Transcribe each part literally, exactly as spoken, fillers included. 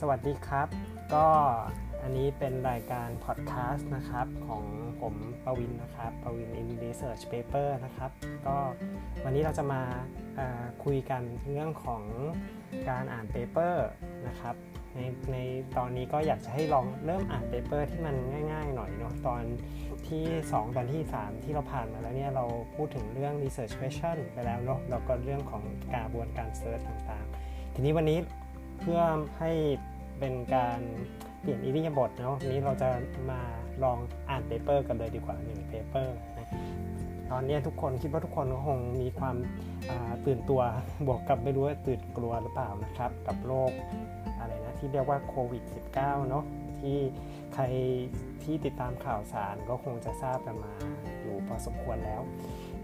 สวัสดีครับก็อันนี้เป็นรายการพอดแคสต์นะครับของผมปวินนะครับปวิน in research paper นะครับก็วันนี้เราจะมาคุยกันเรื่องของการอ่านเปเปอร์นะครับในในตอนนี้ก็อยากจะให้ลองเริ่มอ่านเปเปอร์ที่มันง่ายๆหน่อยเนาะตอนที่สองตอนที่สามที่เราผ่านมาแล้วเนี่ยเราพูดถึงเรื่อง research question ไปแล้วเนาะแล้วก็เรื่องของกระบวนการ search ต่างๆทีนี้วันนี้เพื่อให้เป็นการเปลี่ยนอิริยาบถเนาะนี้เราจะมาลองอ่านเปเปอร์กันเลยดีกว่าหนึ่งเปเปอร์นะตอนนี้ทุกคนคิดว่าทุกคนคงมีความตื่นตัวบวกกับไม่รู้ว่าตื่นกลัวหรือเปล่านะครับกับโรคอะไรนะที่เรียกว่าโควิด สิบเก้า เนาะที่ใครที่ติดตามข่าวสารก็คงจะทราบกันมาอยู่พอสมควรแล้ว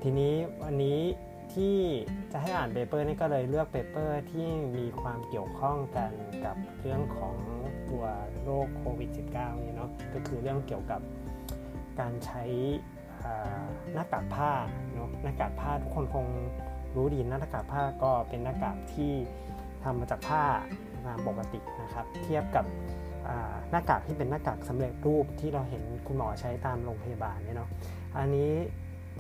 ทีนี้วันนี้ที่จะให้อ่านเปเปอร์นี่ก็เลยเลือกเปเปอร์ที่มีความเกี่ยวข้องกันกับเรื่องของตัวโรคโควิด สิบเก้า นี่เนาะก็คือเรื่องเกี่ยวกับการใช้หน้ากากผ้าเนาะหน้ากากผ้าทุกคนคงรู้ดีหน้ากากผ้าก็เป็นหน้ากากที่ทำมาจากผ้าตามปกตินะครับเทียบกับหน้ากากที่เป็นหน้ากากสำเร็จรูปที่เราเห็นคุณหมอใช้ตามโรงพยาบาลเนี่ยเนาะอันนี้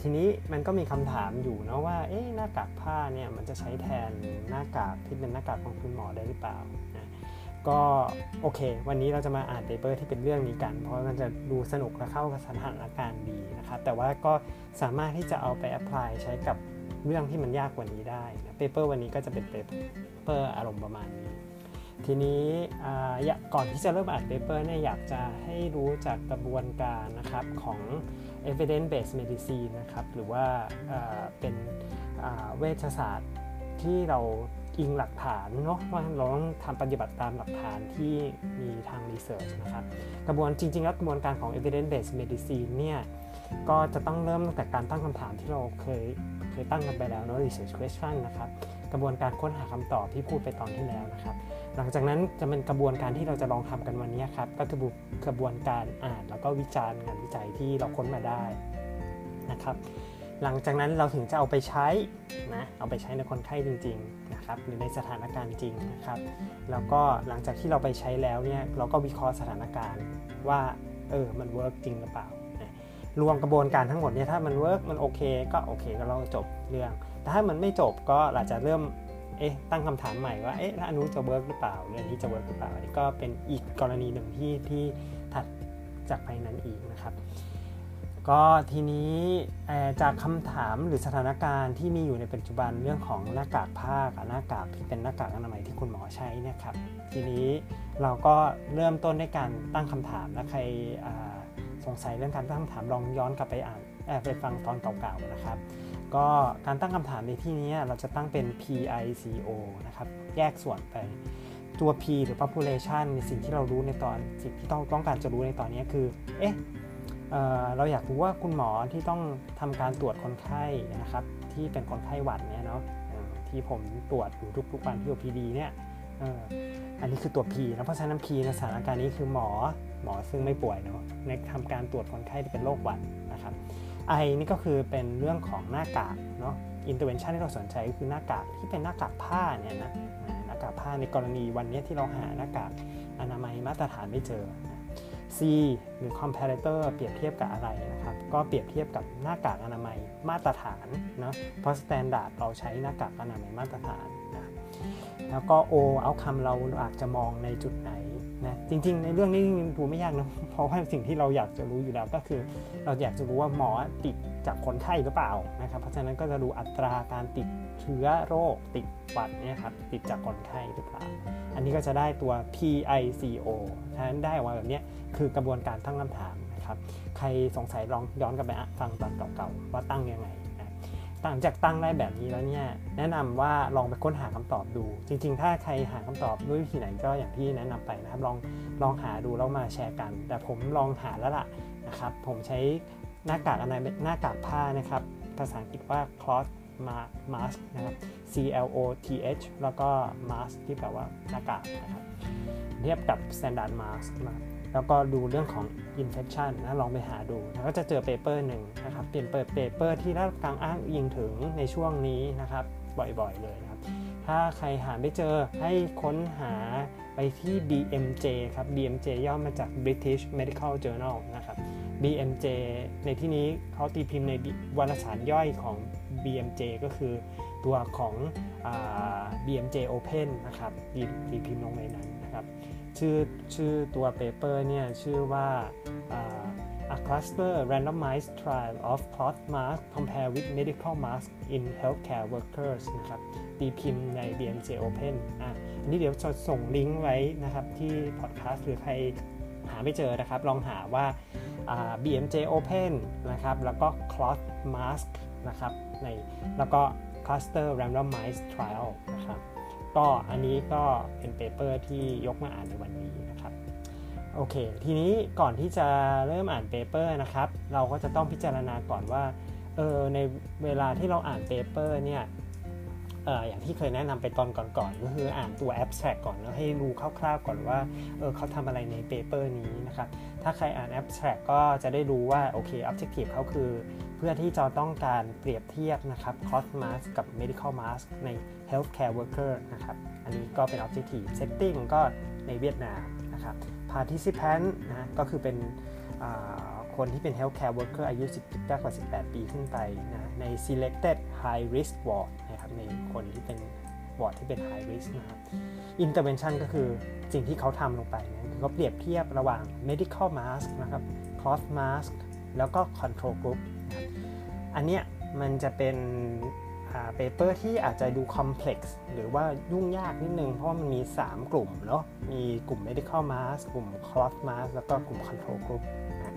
ทีนี้มันก็มีคำถามอยู่นะว่าเอ๊ะหน้ากากผ้าเนี่ยมันจะใช้แทนหน้ากากที่เป็นหน้ากากของคุณหมอได้หรือเปล่านะก็โอเควันนี้เราจะมาอ่านเปเปอร์ที่เป็นเรื่องนี้กันเพราะมันจะดูสนุกและเข้ากับสถานการณ์ดีนะครับแต่ว่าก็สามารถที่จะเอาไปแอพพลายใช้กับเรื่องที่มันยากกว่านี้ได้นะเปเปอร์วันนี้ก็จะเป็นเปเปอร์อารมณ์ประมาณนี้ทีนี้ก่อนที่จะเริ่มอ่านเปเปอร์เนี่ยอยากจะให้รู้จากกระบวนการนะครับของ evidence based medicine นะครับหรือว่าเป็นเวชศาสตร์ที่เราอิงหลักฐานเนาะว่าเราต้องทำปฏิบัติตามหลักฐานที่มีทาง research นะครับกระบวนจริงๆแล้วกระบวนการของ evidence based medicine เนี่ยก็จะต้องเริ่มตั้งแต่การตั้งคำถามที่เราเคยเคยตั้งกันไปแล้วเนาะ research question นะครับกระบวนการค้นหาคำตอบที่พูดไปตอนที่แล้วนะครับหลังจากนั้นจะเป็นกระบวนการที่เราจะลองทำกันวันนี้ครับก็คือกระบวนการอ่านแล้วก็วิจารณ์งานวิจัยที่เราค้นมาได้นะครับหลังจากนั้นเราถึงจะเอาไปใช้นะเอาไปใช้ในคนไข้จริงๆนะครับหรือในสถานการณ์จริงนะครับแล้วก็หลังจากที่เราไปใช้แล้วเนี่ยเราก็วิเคราะห์สถานการณ์ว่าเออมันเวิร์กจริงหรือเปล่ารวมกระบวนการทั้งหมดเนี่ยถ้ามันเวิร์กมันโอเคก็โอเคก็เราจบเรื่องแต่ถ้ามันไม่จบก็อาจจะเริ่มเอ๊ะตั้งคำถามใหม่ว่าเอ๊ะแล้วอันนู้นจะเวิร์กหรือเปล่าเรื่องนี้จะเวิร์กหรือเปล่าอันนี้ก็เป็นอีกกรณีหนึ่งที่ที่ถัดจากไปนั้นอีกนะครับก็ทีนี้จากคำถามหรือสถานการณ์ที่มีอยู่ในปัจจุบันเรื่องของหน้ากากผ้ากับหน้ากากที่เป็นหน้ากากอนามัยที่คุณหมอใช้นะครับทีนี้เราก็เริ่มต้นด้วยการตั้งคำถามนะใครสงสัยเรื่องการตั้งคำถามลองย้อนกลับไปอ่านไปฟังตอนเก่าๆนะครับก็การตั้งคำถามในที่นี้เราจะตั้งเป็น พี ไอ ซี โอ นะครับแยกส่วนไปตัว P หรือ population ในสิ่งที่เรารู้ในตอนสิ่งที่ต้องต้องการจะรู้ในตอนนี้คือเอ๊ะ เอ่อ เราอยากรู้ว่าคุณหมอที่ต้องทำการตรวจคนไข้นะครับที่เป็นคนไข้หวัดเนี่ยเนาะที่ผมตรวจอยู่ทุกๆวันที่ โอ พี ดี เนี่ยอันนี้คือตัว P นะเพราะฉะนั้น P ในสถานการณ์นี้คือหมอหมอซึ่งไม่ป่วยเนาะในทำการตรวจคนไข้ที่เป็นโรคหวัดนะครับไอนี่ก็คือเป็นเรื่องของหน้ากากเนาะ intervention ที่เราสนใจก็คือหน้ากากที่เป็นหน้ากากผ้าเนี่ยนะหน้ากากผ้าในกรณีวันนี้ที่เราหาหน้ากากอนามัยมาตรฐานไม่เจอ C หรือ comparator เปรียบเทียบกับอะไรนะครับก็เปรียบเทียบกับหน้ากากอนามัยมาตรฐานเนาะเพราะ standard เราใช้หน้ากากอนามัยมาตรฐานนะแล้วก็ O outcome เราอาจจะมองในจุดไหนนะจริงๆในเรื่องนี้ดูไม่ยากนะเพราะว่าสิ่งที่เราอยากจะรู้อยู่แล้วก็คือเราอยากจะรู้ว่าหมอติดจากคนไข้หรือเปล่านะครับเพราะฉะนั้นก็จะดูอัตราการติดเชื้อโรคติดหวัดเนี่ยครับติดจากคนไข้หรือเปล่าอันนี้ก็จะได้ตัว พี ไอ ซี โอ ฉะนั้นได้ว่าแบบนี้คือกระบวนการตั้งคำถามนะครับใครสงสัยลองย้อนกลับไปฟังตอนเก่าๆว่าตั้งยังไงหลังจากตั้งได้แบบนี้แล้วเนี่ยแนะนำว่าลองไปค้นหาคำตอบดูจริงๆถ้าใครหาคำตอบด้วยวิธีไหนก็อย่างที่แนะนำไปนะครับลองลองหาดูแล้วมาแชร์กันแต่ผมลองหาแล้วล่ะนะครับผมใช้หน้ากากอนามัยหน้ากากผ้านะครับภาษาอังกฤษว่า cloth mask นะครับ C L O T H แล้วก็ mask ที่แปลว่าหน้ากากนะครับเทียบกับ standard mask นะครับแล้วก็ดูเรื่องของ infection นะลองไปหาดูแล้วก็จะเจอเปเปอร์หนึ่งนะครับเป็นเปเปอร์ที่ได้รับการอ้างอิงถึงในช่วงนี้นะครับบ่อยๆเลยนะครับท ถ้าใครหาไม่เจอให้ค้นหาไปที่ บี เอ็ม เจ ครับ บี เอ็ม เจ ย่อมาจาก British Medical Journal นะครับ บี เอ็ม เจ ในที่นี้เขาตีพิมพ์ในวารสารย่อยของ บี เอ็ม เจ ก็คือตัวของอ่า บี เอ็ม เจOpen นะครับตีพิมพ์ลงในนั้นนะครับชื่อชื่อตัว paper เนี่ยชื่อว่า A cluster randomized trial of cloth masks compared with medical masks in healthcare workers นะครับตีพิมพ์ใน บี เอ็ม เจOpen อ่ะอันนี้เดี๋ยวจะส่งลิงก์ไว้นะครับที่พอดคาสต์หรือใครหาไม่เจอนะครับลองหาว่า บี เอ็ม เจOpen นะครับแล้วก็ cloth mask นะครับในแล้วก็ cluster randomized trial นะครับก็อันนี้ก็เป็นเปเปอร์ที่ยกมาอ่านในวันนี้นะครับโอเคทีนี้ก่อนที่จะเริ่มอ่านเปเปอร์นะครับเราก็จะต้องพิจารณาก่อนว่าเออในเวลาที่เราอ่านเปเปอร์เนี่ยเอ่ออย่างที่เคยแนะนำไปตอนก่อนๆก็คืออ่านตัว abstract ก่อนแล้วให้รู้คร่าวๆก่อนว่าเออเขาทำอะไรในเปเปอร์นี้นะครับถ้าใครอ่าน abstract ก็จะได้รู้ว่าโอเค objective เขาคือเพื่อที่จะต้องการเปรียบเทียบนะครับ cloth mask กับ medical mask ใน healthcare worker นะครับอันนี้ก็เป็น objective setting ก็ในเวียดนามนะครับ participant นะก็คือเป็นคนที่เป็น healthcare worker อายุสิบแปดกว่าสิบแปดปีขึ้นไปนะใน selected high risk ward นะครับในคนที่เป็น ward ที่เป็น high risk นะครับ intervention ก็คือสิ่งที่เขาทำลงไปนะคือเขาเปรียบเทียบระหว่าง medical mask นะครับ cloth mask แล้วก็ control group นะอันเนี้ยมันจะเป็นอ่า paper ที่อาจจะดู complex หรือว่ายุ่งยากนิดนึงเพราะมันมีสามกลุ่มเนาะมีกลุ่ม medical mask กลุ่ม cloth mask แล้วก็กลุ่ม control group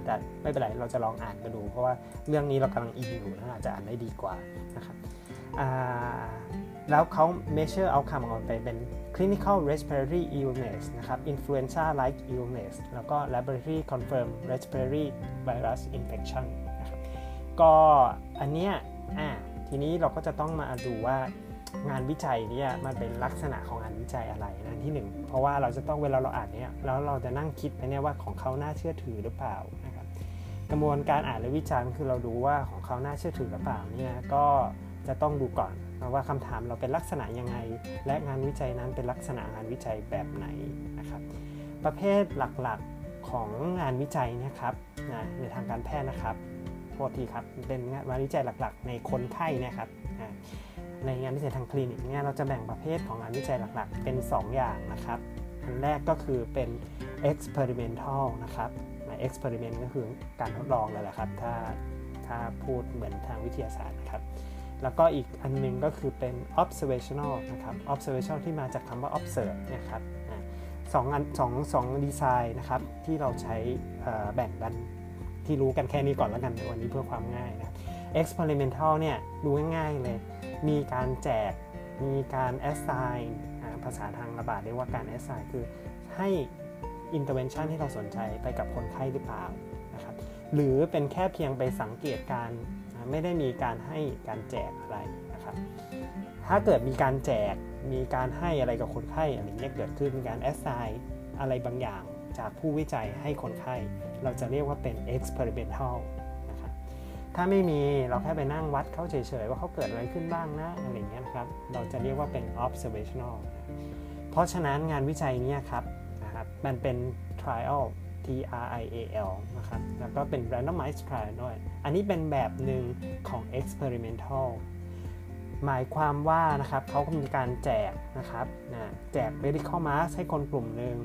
แต่ไม่เป็นไรเราจะลองอ่านกันดูเพราะว่าเรื่องนี้เรากำลังอินอยู่นะอาจจะอ่านได้ดีกว่านะครับแล้วเขา measure outcome ออกไปเป็น clinical respiratory illness นะครับ influenza like illness แล้วก็ laboratory confirmed respiratory virus infection นะครับก็อันเนี้ยอ่ะทีนี้เราก็จะต้องมาดูว่างานวิจัยเนี่ยมันเป็นลักษณะของงานวิจัยอะไรนะที่หนึ่งเพราะว่าเราจะต้องเวลาเราอ่านเนี่ยแล้วเราจะนั่งคิดนะเนี่ยว่าของเขาน่าเชื่อถือหรือเปล่านะครับกระบวนการอ่านและวิจารณ์คือเราดูว่าของเขาน่าเชื่อถือหรือเปล่าเนี่ยก็จะต้องดูก่อนว่าคำถามเราเป็นลักษณะยังไงและงานวิจัยนั้นเป็นลักษณะงานวิจัยแบบไหนนะครับประเภทหลักๆของงานวิจัยนะครับนะในทางการแพทย์นะครับโทษทีครับเป็นงานวิจัยหลักๆในคนไข้นะครับในงานวิจัยทางคลินิกเนี่ยเราจะแบ่งประเภทของงานวิจัยหลักๆเป็นสองอย่างนะครับอันแรกก็คือเป็น experimental นะครับ experiment ก็คือการทดลองเลยแหละครับถ้าถ้าพูดเหมือนทางวิทยาศาสตร์นะครับแล้วก็อีกอันนึงก็คือเป็น observational นะครับ observational ที่มาจากคำว่า observe นะครับสองอันสองสองดีไซน์นะครับที่เราใช้แบ่งกันที่รู้กันแค่นี้ก่อนแล้วกันในวันนี้เพื่อความง่ายนะ experimental เนี่ยดูง่ายๆเลยมีการแจกมีการ assign ภาษาทางระบาดเรียกว่าการ assign คือให้ intervention ที่เราสนใจไปกับคนไข้หรือเปล่านะครับหรือเป็นแค่เพียงไปสังเกตการไม่ได้มีการให้การแจกอะไรนะครับถ้าเกิดมีการแจกมีการให้อะไรกับคนไข้อะไรเงี้ยเกิดขึ้นมีการ assign อะไรบางอย่างจากผู้วิจัยให้คนไข้เราจะเรียกว่าเป็น experimentalถ้าไม่มีเราแค่ไปนั่งวัดเขาเฉยๆว่าเขาเกิดอะไรขึ้นบ้างนะอะไรอย่างเงี้ยนะครับเราจะเรียกว่าเป็น observational เพราะฉะนั้นงานวิจัยนี้ครับนะครับมันเป็น trial t r i a l นะครับแล้วก็เป็น randomized trial ด้วยอันนี้เป็นแบบหนึ่งของ experimental หมายความว่านะครับเขามีการแจกนะครับนะแจก medical mask ให้คนกลุ่มหนึ่ง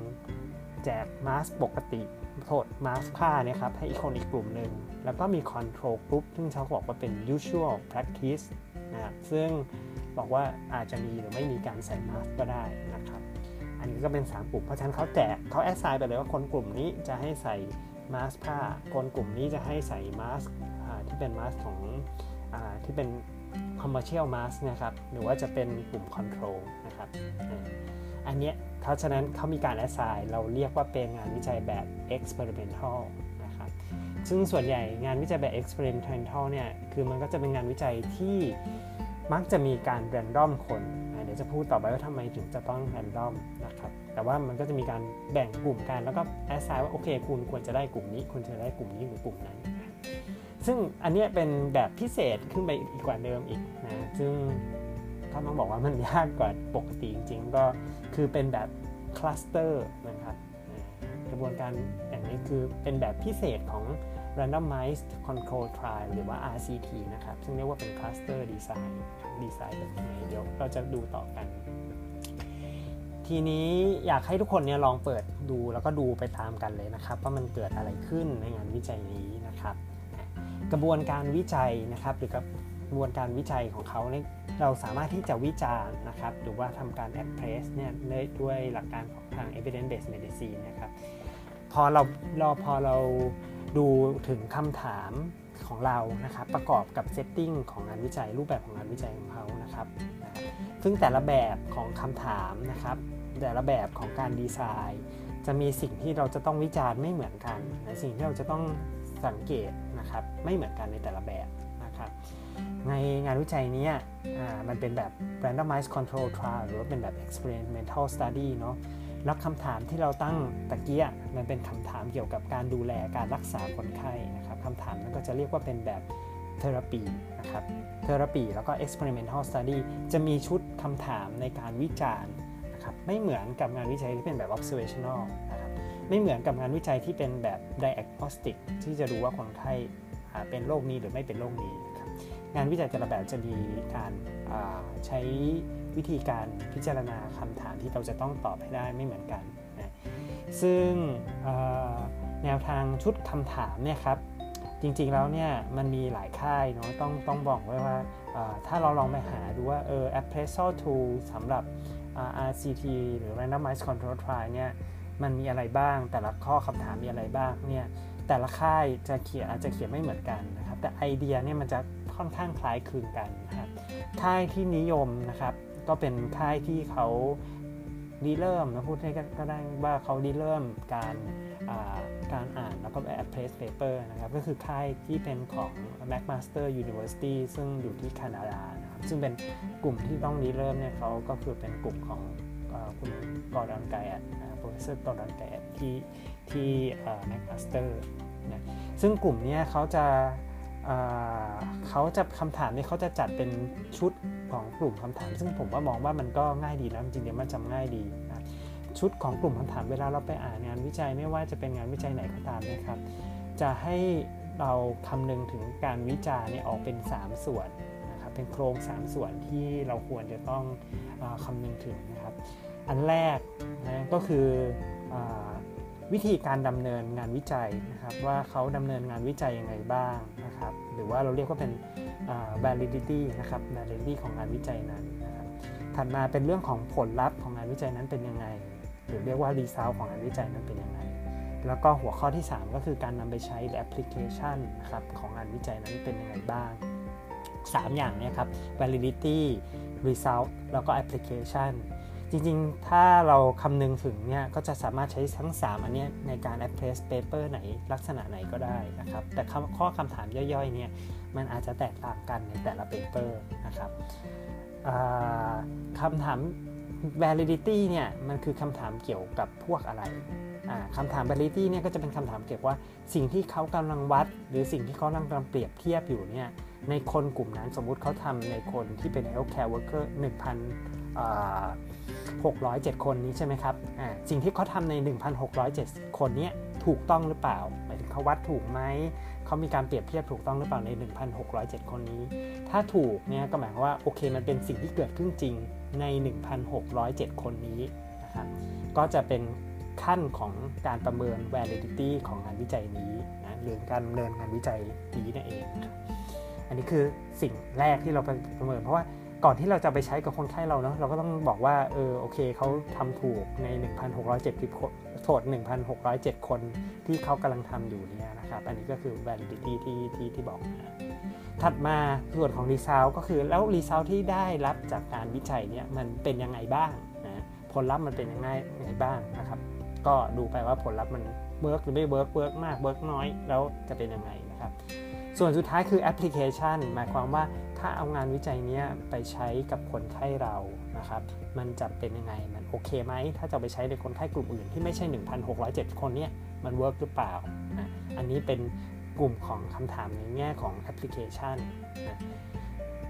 แจก mask ปกติโทษ mask ผ้าเนี่ยครับให้อีกคนอีกกลุ่มหนึ่งแล้วก็มี control group ซึ่งเขาบอกว่าเป็น usual practice นะครับซึ่งบอกว่าอาจจะมีหรือไม่มีการใส่ mask ก็ได้นะครับอันนี้ก็เป็นสามกลุ่มเพราะฉะนั้นเขาแจกเขา assign ไปเลยว่าคนกลุ่มนี้จะให้ใส่ mask ผ้าคนกลุ่มนี้จะให้ใส่ mask ที่เป็น mask ของอ่าที่เป็น commercial mask นะครับหรือว่าจะเป็นกลุ่ม control นะครับอันเนี้ยเพราะฉะนั้นเขามีการ assign เราเรียกว่าเป็นงานวิจัยแบบ experimental นะครับซึ่งส่วนใหญ่งานวิจัยแบบ experimental เนี่ยคือมันก็จะเป็นงานวิจัยที่มักจะมีการ random คนนะเดี๋ยวจะพูดต่อไปว่าทำไมถึงจะต้อง random นะครับแต่ว่ามันก็จะมีการแบ่งกลุ่มกันแล้วก็ assign ว่าโอเคคุณควรจะได้กลุ่มนี้คุณจะได้กลุ่มนี้หรือกลุ่มนั้นซึ่งอันเนี้ยเป็นแบบพิเศษขึ้นไปอีกกว่าเดิมอีกนะซึ่งเ ก็ต้องบอกว่ามันยากกว่าปกติจริงๆก็คือเป็นแบบคลัสเตอร์นะครับกระบวนการแบบนี้คือเป็นแบบพิเศษของ randomized control trial หรือว่า อาร์ ซี ที นะครับซึ่งเรียกว่าเป็น cluster design design แบบนี้เดี๋ยวเราจะดูต่อกันทีนี้อยากให้ทุกคนเนี่ยลองเปิดดูแล้วก็ดูไปตามกันเลยนะครับว่ามันเกิดอะไรขึ้นในงานวิจัยนี้นะครับกระบวนการวิจัยนะครับหรือกระบวนการวิจัยของเขาเนี่ยเราสามารถที่จะวิจารณ์นะครับหรือว่าทำการ appraise เนี่ยด้วยหลักการของทาง evidence based medicine นะครับพอเราเราพอเราดูถึงคำถามของเรานะครับประกอบกับ setting ของงานวิจัยรูปแบบของงานวิจัยของเขานะครับซึ่งแต่ละแบบของคำถามนะครับแต่ละแบบของการดีไซน์จะมีสิ่งที่เราจะต้องวิจารณ์ไม่เหมือนกันและสิ่งที่เราจะต้องสังเกตนะครับไม่เหมือนกันในแต่ละแบบนะครับในงานวิจัยนี้มันเป็นแบบ randomized control trial หรือว่าเป็นแบบ experimental study เนาะแล้วคำถามที่เราตั้งตะเกียมันเป็นคำถามเกี่ยวกับการดูแลการรักษาคนไข้นะครับคำถามนั้นก็จะเรียกว่าเป็นแบบเทอราปีนะครับเทอราปีแล้วก็ experimental study จะมีชุดคำถามในการวิจารณ์นะครับไม่เหมือนกับงานวิจัยที่เป็นแบบ observational นะครับไม่เหมือนกับงานวิจัยที่เป็นแบบ diagnostic ที่จะดูว่าคนไข้เป็นโรคนี้หรือไม่เป็นโรคนี้นะครับงานวิจัยแต่ละแบบจะมีการใช้วิธีการพิจารณาคำถามที่เราจะต้องตอบให้ได้ไม่เหมือนกันนะซึ่งแนวทางชุดคำถามเนี่ยครับจริงๆแล้วเนี่ยมันมีหลายค่ายเนาะต้องต้องบอกไว้ว่าถ้าเราลองไปหาดูว่าเออ appraisal tool สำหรับ อาร์ ซี ที หรือ randomized control trial เนี่ยมันมีอะไรบ้างแต่ละข้อคำถามมีอะไรบ้างเนี่ยแต่ละค่ายจะเขียนอาจจะเขียนไม่เหมือนกันนะครับแต่ไอเดียเนี่ยมันจะค่อนข้างคล้ายคลึงกันนะครับค่ายที่นิยมนะครับก็เป็นค่ายที่เขาริเริ่มนะพูดให้ก็ได้ว่าเขาริเริ่มการการอ่านแล้วก็ appraise paper นะครับก็คือค่ายที่เป็นของ McMaster University ซึ่งอยู่ที่แคนาดานะครับซึ่งเป็นกลุ่มที่ต้องริเริ่มเนี่ยเขาก็คือเป็นกลุ่มของคุณกอร์ดอนไกร์โปรเฟสเซอร์กอร์ดอนไกร์ที่ที่ McMaster นะซึ่งกลุ่มนี้เขาจะเขาจะคำถามนี้เขาจะจัดเป็นชุดของกลุ่มคำถามซึ่งผมว่ามองว่ามันก็ง่ายดีนะจริงๆเนี่ยมันจำง่ายดีนะชุดของกลุ่มคำถามเวลาเราไปอ่านงานวิจัยไม่ว่าจะเป็นงานวิจัยไหนก็ตามนะครับจะให้เราคำนึงถึงการวิจารณ์เนี่ยออกเป็นสามส่วนนะครับเป็นโครงสามส่วนที่เราควรจะต้องคำนึงถึงนะครับอันแรกนะก็คือวิธีการดำเนินงานวิจัยนะครับว่าเขาดำเนินงานวิจัยยังไงบ้างนะครับหรือว่าเราเรียกว่าเป็น validity นะครับ validity ของงานวิจัยนั้นนะครับถัดมาเป็นเรื่องของผลลัพธ์ของงานวิจัยนั้นเป็นยังไงหรือเรียกว่า result ของงานวิจัยนั้นเป็นยังไงแล้วก็หัวข้อที่สามก็คือการนำไปใช้หรือ application นะครับของงานวิจัยนั้นเป็นยังไงบ้างสามอย่างเนี่ยครับ validity result แล้วก็ applicationจริงๆถ้าเราคำนึงถึงเนี่ยก็จะสามารถใช้ทั้งสามอันนี้ในการ appraise paper ไหนลักษณะไหนก็ได้นะครับแต่ข้อคำถามย่อยๆเนี่ยมันอาจจะแตกต่างกันในแต่ละ paper นะครับคำถาม validity เนี่ยมันคือคำถามเกี่ยวกับพวกอะไรคำถาม validity เนี่ยก็จะเป็นคำถามเกี่ยวกับว่าสิ่งที่เขากำลังวัดหรือสิ่งที่เขากำลังเปรียบเทียบอยู่เนี่ยในคนกลุ่มนั้นสมมุติเขาทำในคนที่เป็น healthcare worker หนึ่งพันหกร้อยเจ็ด คนนี้ใช่ไหมครับสิ่งที่เขาทำใน หนึ่งพันหกร้อยเจ็ด คนนี้ถูกต้องหรือเปล่าหมายถึงเขาวัดถูกไหมเขามีการเปรียบเทียบถูกต้องหรือเปล่าใน หนึ่งพันหกร้อยเจ็ด คนนี้ถ้าถูกเนี่ยก็หมายความว่าโอเคมันเป็นสิ่งที่เกิดขึ้นจริงใน หนึ่งพันหกร้อยเจ็ด คนนี้นะครับก็จะเป็นขั้นของการประเมิน validity ของงานวิจัยนี้นะหรือการดำเนินงานวิจัยนี้นั่นเองอันนี้คือสิ่งแรกที่เราประเมินเพราะว่าก่อนที่เราจะไปใช้กับคนไข้เราเนาะเราก็ต้องบอกว่าเออโอเคเขาทำถูกใน หนึ่งพันหกร้อยเจ็ด คนโทษ หนึ่งพันหกร้อยเจ็ด คนที่เขากำลังทำอยู่เนี่ยนะครับอันนี้ก็คือ validity ที่ที่ที่บอกนะถัดมาส่วนของ result ก็คือแล้ว result ที่ได้รับจากการวิจัยเนี่ยมันเป็นยังไงบ้างนะผลลัพธ์มันเป็นยังไงบ้างนะครับก็ดูไปว่าผลลัพธ์มัน work หรือไม่ work work มาก work น้อยแล้วจะเป็นยังไงนะครับส่วนสุดท้ายคือ application หมายความว่าถ้าเอางานวิจัยนี้ไปใช้กับคนไข้เรานะครับมันจะเป็นยังไงมันโอเคไหมถ้าจะไปใช้ในคนไข้กลุ่มอื่นที่ไม่ใช่ หนึ่งพันหกร้อยเจ็ด คนเนี่ยมันเวิร์กหรือเปล่านะอันนี้เป็นกลุ่มของคำถามในแง่ของ application นะ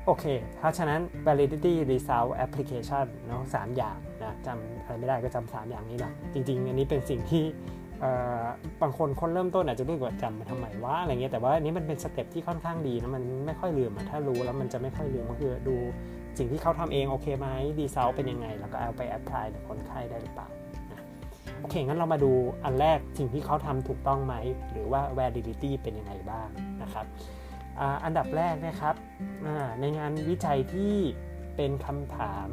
โ โอเคเพราะฉะนั้น validity result application เนาะสามอย่างนะจำอะไรไม่ได้ก็จำสามอย่างนี้นะจริงๆอันนี้เป็นสิ่งที่บางคนคนเริ่มต้นอาจจะรู้ว่าจำมาทำไมว่าอะไรเงี้ยแต่ว่าอันนี้มันเป็นสเต็ปที่ค่อนข้างดีนะมันไม่ค่อยลืมถ้ารู้แล้วมันจะไม่ค่อยลืมก็คือดูสิ่งที่เขาทำเองโอเคไหมดีไซน์เป็นยังไงแล้วก็เอาไปแอพพลายกับคนไข้ได้หรือเปล่านะโอเคงั้นเรามาดูอันแรกสิ่งที่เขาทำถูกต้องไหมหรือว่า validity เป็นยังไงบ้างนะครับอันดับแรกนะครับในงานวิจัยที่เป็นคำถาม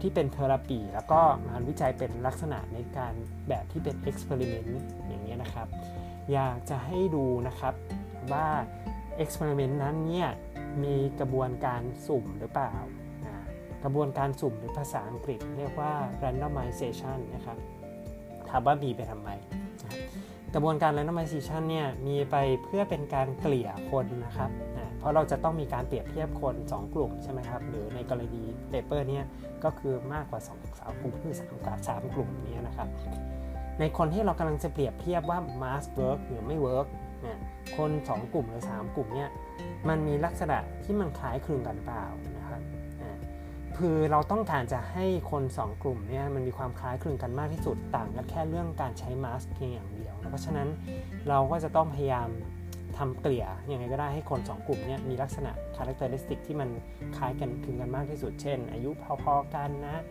ที่เป็นเทอราปีแล้วก็งานวิจัยเป็นลักษณะในการแบบที่เป็นเอ็กซ์เพริเมนต์อย่างเงี้ยนะครับอยากจะให้ดูนะครับว่าเอ็กซ์เพริเมนต์นั้นเนี่ยมีกระบวนการสุ่มหรือเปล่ากระบวนการสุ่มหรือภาษาอังกฤษเรียกว่า randomization นะครับถามว่ามีไปทำไมกระบวนการ randomization เนี่ยมีไปเพื่อเป็นการเกลี่ยคนนะครับเพราะเราจะต้องมีการเปรียบเทียบคนสองกลุ่มใช่ไหมครับหรือในกรณี paper เนี่ยก็คือมากกว่าสอง สามกลุ่มคือสามกว่าสามกลุ่มนี้นะครับในคนที่เรากำลังจะเปรียบเทียบว่า mass work หรือไม่ work เนี่ยคนสองกลุ่มหรือสามกลุ่มเนี่ยมันมีลักษณะที่มันคล้ายคลึงกันเปล่านะครับคือเราต้องการจะให้คนสองกลุ่มเนี่ยมันมีความคล้ายคลึงกันมากที่สุดต่างกันแค่เรื่องการใช้มาสก์เพียงอย่างเดียวเพราะฉะนั้นเราก็จะต้องพยายามทำเกลี่ยยังไงก็ได้ให้คนสองกลุ่มเนี่ยมีลักษณะ characteristic ที่มันคล้ายกันคลึงกันมากที่สุดเช่นอายุพอๆกันนะ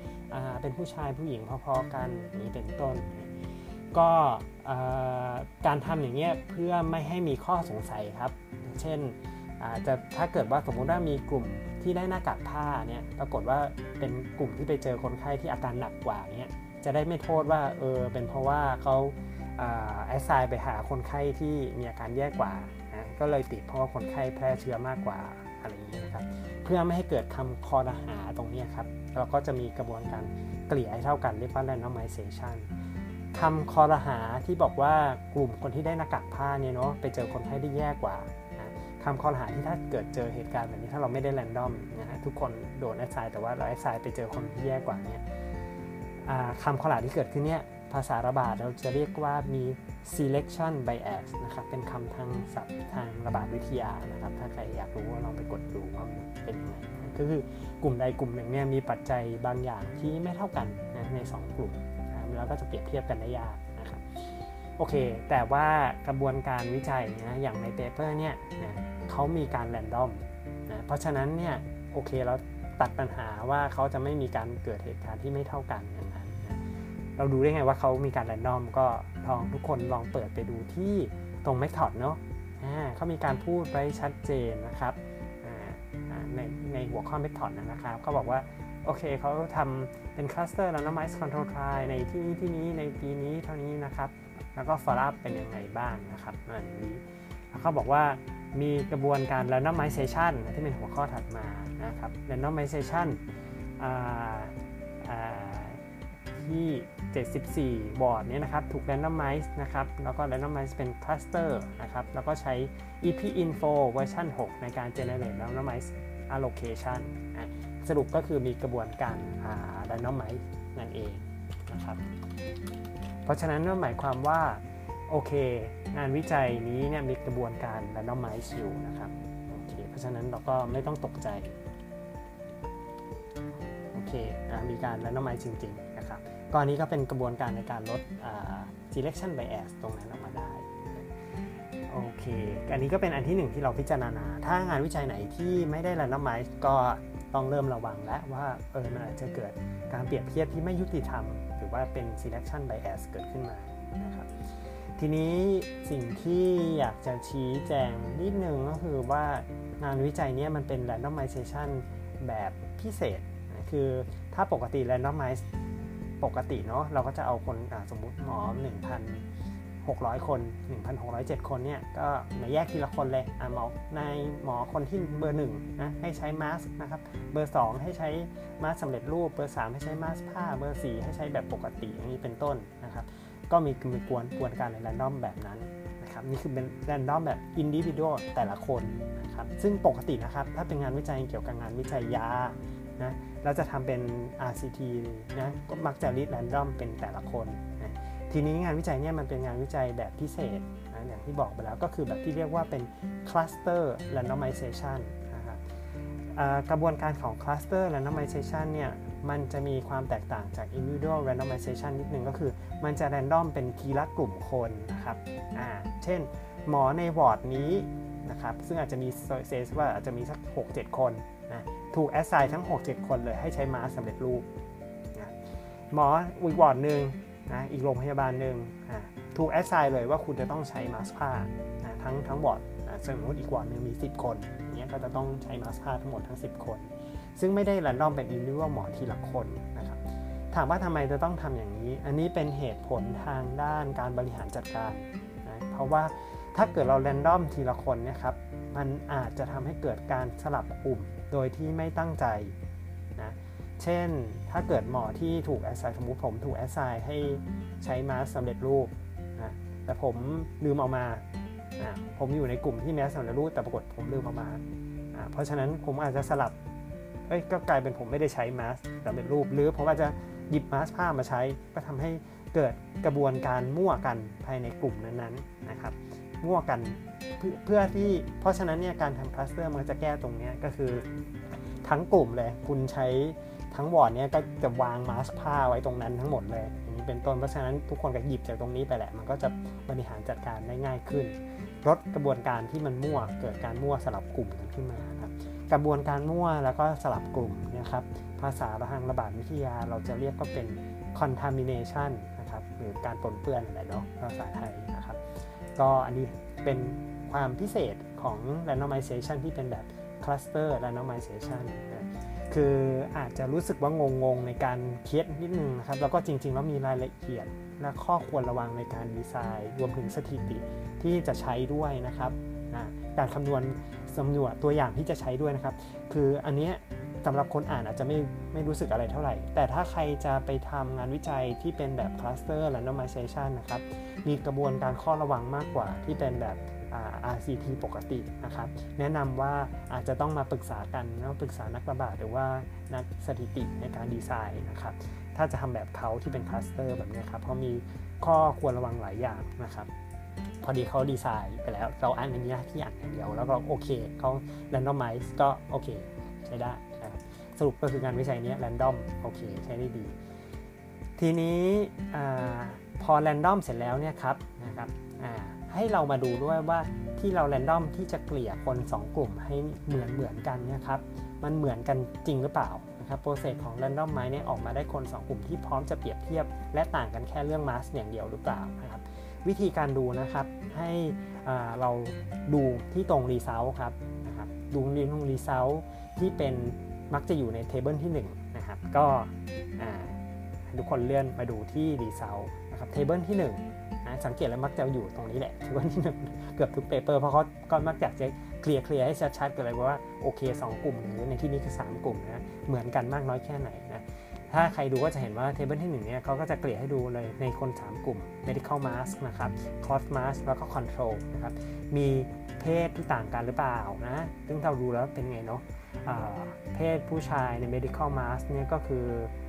เป็นผู้ชายผู้หญิงพอๆกันนี้เป็นต้นก็การทำอย่างเงี้ยเพื่อไม่ให้มีข้อสงสัยครับเช่นอาจจะถ้าเกิดว่าสมมุติว่ามีกลุ่มที่ได้หน้ากากผ้าเนี่ยปรากฏว่าเป็นกลุ่มที่ไปเจอคนไข้ที่อาการหนักกว่าเนี่ยจะได้ไม่โทษว่าเออเป็นเพราะว่าเขาแอสไซน์ไปหาคนไข้ที่มีอาการแย่กว่านะก็เลยติดเพราะว่าคนไข้แพร่เชื้อมากกว่าอะไรอย่างเงี้ยนะครับเพื่อไม่ให้เกิดคำคอรหาตรงนี้ครับเราก็จะมีกระบวนการเกลี่ยให้เท่ากันเรียกว่า randomization คำคอรหาที่บอกว่ากลุ่มคนที่ได้หน้ากากผ้าเนี่ยเนาะไปเจอคนไข้ที่แย่กว่าคำข้อหาที่ถ้าเกิดเจอเหตุการณ์แบบนี้ถ้าเราไม่ได้แรนดอมนะฮะทุกคนโดนแอสไซน์แต่ว่าเราแอสไซน์ไปเจอคนที่แย่กว่านี้คำข้อหาที่เกิดขึ้นเนี่ยภาษาระบาดเราจะเรียกว่ามี selection bias นะครับเป็นคำทางศัพท์ทางระบาดวิทยานะครับถ้าใครอยากรู้ลองไปกดดูว่ามันเป็นยังไงก็คือกลุ่มใดกลุ่มหนึ่งเนี่ยมีปัจจัยบางอย่างที่ไม่เท่ากันนะในสองกลุ่มแล้วก็จะเปรียบเทียบกันได้ยากนะครับโอเคแต่ว่ากระบวนการวิจัยนะอย่างใน paper เนี่ยนะเขามีการแรนดอมนะเพราะฉะนั้นเนี่ยโอเคเราตัดปัญหาว่าเขาจะไม่มีการเกิดเหตุการณ์ที่ไม่เท่ากันอย่างนั้นนะเราดูได้ไงว่าเขามีการแรนดอมก็ลองทุกคนลองเปิดไปดูที่ตรง method เนาะอ่าเขามีการพูดไว้ชัดเจนนะครับอ่าในในหัวข้อ method นะครับเขาบอกว่าโอเคเขาทำเป็น cluster randomized control trial ในที่นี้ที่นี้ในปีนี้เท่านี้นะครับแล้วก็ follow up เป็นยังไงบ้างนะครับอันนี้แล้วเขาบอกว่ามีกระบวนการ randomization ที่เป็นหัวข้อถัดมานะครับ randomization อ่าอ่าที่เจ็ดสิบสี่ board เนี่ยนะครับถูก randomize นะครับแล้วก็ randomize เป็น cluster นะครับแล้วก็ใช้ อี พี info เวอร์ชั่นหกในการ generate randomize allocation อ่ะสรุปก็คือมีกระบวนการอ่า randomize นั่นเองนะครับเพราะฉะนั้นนั่นหมายความว่าโอเคงานวิจัยนี้เนี่ยมีกระบวนการ randomize อยู่นะครับโอเคเพราะฉะนั้นเราก็ไม่ต้องตกใจโอเคมีการ randomize จริงๆนะครับก้อนนี้ก็เป็นกระบวนการในการลด selection bias ตรงนั้นออกมาได้โอเคอันนี้ก็เป็นอันที่หนึ่งที่เราพิจารณาถ้างานวิจัยไหนที่ไม่ได้ randomize ก็ต้องเริ่มระวังแล้วว่าเออมันอาจจะเกิดการเปรียบเทียบที่ไม่ยุติธรรมหรือว่าเป็น selection bias เกิดขึ้นมานะครับทีนี้สิ่งที่อยากจะชี้แจงนิดนึงก็คือว่างานวิจัยนี้มันเป็น randomization แบบพิเศษนะคือถ้าปกติ randomize ปกติเนาะเราก็จะเอาคนสมมุติหมอ หนึ่งพันหกร้อย คน หนึ่งพันหกร้อยเจ็ด คนเนี่ยก็มาแยกทีละคนเลยอ่ะหมอในหมอคนที่เบอร์หนึ่งนะให้ใช้มาสก์นะครับเบอร์สองให้ใช้มาสก์สำเร็จรูปเบอร์สามให้ใช้มาสก์ผ้าเบอร์สี่ให้ใช้แบบปกติอย่างนี้เป็นต้นนะครับก็มีมีกวนกวนการในแรนดอมแบบนั้นนะครับนี่คือเป็นแรนดอมแบบอินดิวิดวลแต่ละคนนะครับซึ่งปกตินะครับถ้าเป็นงานวิจัยเกี่ยวกับงานวิจัยยานะเราจะทำเป็น อาร์ ซี ที นะก็มักจะลิสต์แรนดอมเป็นแต่ละคนนะทีนี้งานวิจัยเนี่ยมันเป็นงานวิจัยแบบพิเศษนะอย่างที่บอกไปแล้วก็คือแบบที่เรียกว่าเป็น cluster randomization นะครับ กระบวนการของ cluster randomization เนี่ยมันจะมีความแตกต่างจาก individual randomization นิดนึงก็คือมันจะ random เป็นทีละกลุ่มคนนะครับเช่นหมอในวอร์ดนี้นะครับซึ่งอาจจะมีเซสว่าอาจจะมีสัก หกถึงเจ็ด คนนะถูก assign ทั้ง หกถึงเจ็ด คนเลยให้ใช้ม้าสำเร็จรูปนะหมออีกวอร์ดหนึ่งนะอีกโรงพยาบาลหนึ่งถูก assign เลยว่าคุณจะต้องใช้ม้าผ้านะทั้งทั้งวอร์ดสมมติอีกวอร์ดหนึ่งมีสิบคนเนี้ยก็จะต้องใช้ม้าผ้าทั้งหมดทั้งสิบคนซึ่งไม่ได้ random เป็น individual หมอทีละคนนะครับถามว่าทำไมจะต้องทำอย่างนี้อันนี้เป็นเหตุผลทางด้านการบริหารจัดการนะเพราะว่าถ้าเกิดเรา random ทีละคนเนี่ยครับมันอาจจะทำให้เกิดการสลับกลุ่มโดยที่ไม่ตั้งใจนะเช่นถ้าเกิดหมอที่ถูก assign สมมติผมถูก assign ให้ใช้ม้าสำเร็จรูปนะแต่ผมลืมเอามานะผมอยู่ในกลุ่มที่ม้าสำเร็จรูปแต่ปรากฏผมลืมเอามานะเพราะฉะนั้นผมอาจจะสลับเอ้ยก็กลายเป็นผมไม่ได้ใช้ม้าสำเร็จรูปหรือผมอาจจะหยิบม้าผ้ามาใช้ก็ทำให้เกิดกระบวนการมั่วกันภายในกลุ่มนั้นๆนะครับมั่วกันเพื่อที่เพราะฉะนั้นเนี่ยการทำคลัสเตอร์มันจะแก้ตรงนี้ก็คือทั้งกลุ่มเลยคุณใช้ทั้งวอร์ดเนี่ยก็จะวางมาสก์ผ้าไว้ตรงนั้นทั้งหมดเลยอย่างนี้เป็นต้นเพราะฉะนั้นทุกคนก็หยิบจากตรงนี้ไปแหละมันก็จะบริหารจัดการได้ง่ายขึ้นลดกระบวนการที่มันมั่วเกิดการมั่วสลับกลุ่มกันขึ้นมาครับกระบวนการมั่วแล้วก็สลับกลุ่มนะครับภาษาทางระบาดวิทยาเราจะเรียกก็เป็น contamination นะครับหรือการปนเปื้อนอะไรเนาะภาษาไทยนะครับก็อันนี้เป็นความพิเศษของ randomization ที่เป็นแบบ cluster randomization คืออาจจะรู้สึกว่างงๆในการคิดนิดนึงนะครับแล้วก็จริงๆแล้วมีรายละเอียดและข้อควรระวังในการดีไซน์รวมถึงสถิติที่จะใช้ด้วยนะครับการคำนวณสำนวนตัวอย่างที่จะใช้ด้วยนะครับคืออันนี้สำหรับคนอ่านอาจจะไม่ไม่รู้สึกอะไรเท่าไหร่แต่ถ้าใครจะไปทำงานวิจัยที่เป็นแบบ cluster randomization นะครับมีกระบวนการข้อระวังมากกว่าที่เป็นแบบ อาร์ ซี ที ปกตินะครับแนะนำว่าอาจจะต้องมาปรึกษากันนะปรึกษานักระบาดหรือว่านักสถิติในการดีไซน์นะครับถ้าจะทำแบบเขาที่เป็น cluster แบบนี้ครับเพราะมีข้อควรระวังหลายอย่างนะครับพอดีเขาดีไซน์ไปแล้วเราอ่านอันนี้ที่อ่านอย่างเดียวแล้วก็โอเคเขา randomize ก็โอเคใช้ได้สรุปก็คืองานวิจัยนี้แรนดอมโอเคใช้ได้ดีทีนี้พอแรนดอมเสร็จแล้วเนี่ยครับนะครับให้เรามาดูด้วยว่าที่เราแรนดอมที่จะเกลี่ยคนสองกลุ่มให้เหมือนเหมือนกันเนี่ยครับมันเหมือนกันจริงหรือเปล่านะครับโปรเซสของแรนดอมไมซ์เนี่ยออกมาได้คนสองกลุ่มที่พร้อมจะเปรียบเทียบและต่างกันแค่เรื่องมาสอย่างเดียวหรือเปล่านะครับวิธีการดูนะครับให้เราดูที่ตรงรีเซลท์ครับนะครับดูที่ตรงรีเซลท์ที่เป็นมักจะอยู่ในเทเบิลที่หนึ่งนะครับก็ทุกคนเลื่อนมาดูที่รีเซลท์นะครับเทเบิลที่หนึ่งนะสังเกตแล้วมักจะอยู่ตรงนี้แหละเทเบิลที่หนึ่งเกือบทุกเปเปอร์เพราะเขาก็มักอยากจะเคลียร์เคลียร์ให้ชัดๆกันเลยว่าโอเคสองกลุ่มหรือในที่นี้คือสามกลุ่มนะเหมือนกันมากน้อยแค่ไหนนะถ้าใครดูก็จะเห็นว่าเทเบิลที่หนึ่งเนี่ยเขาก็จะเกลี่ยให้ดูเลยในคนสามกลุ่ม medical mask นะครับ cloth mask แล้วก็ control นะครับมีเพศที่ต่างกันหรือเปล่านะซึ่งเราดูแล้วเป็นไงเนาะเพศผู้ชายใน medical mask เนี่ยก็คือ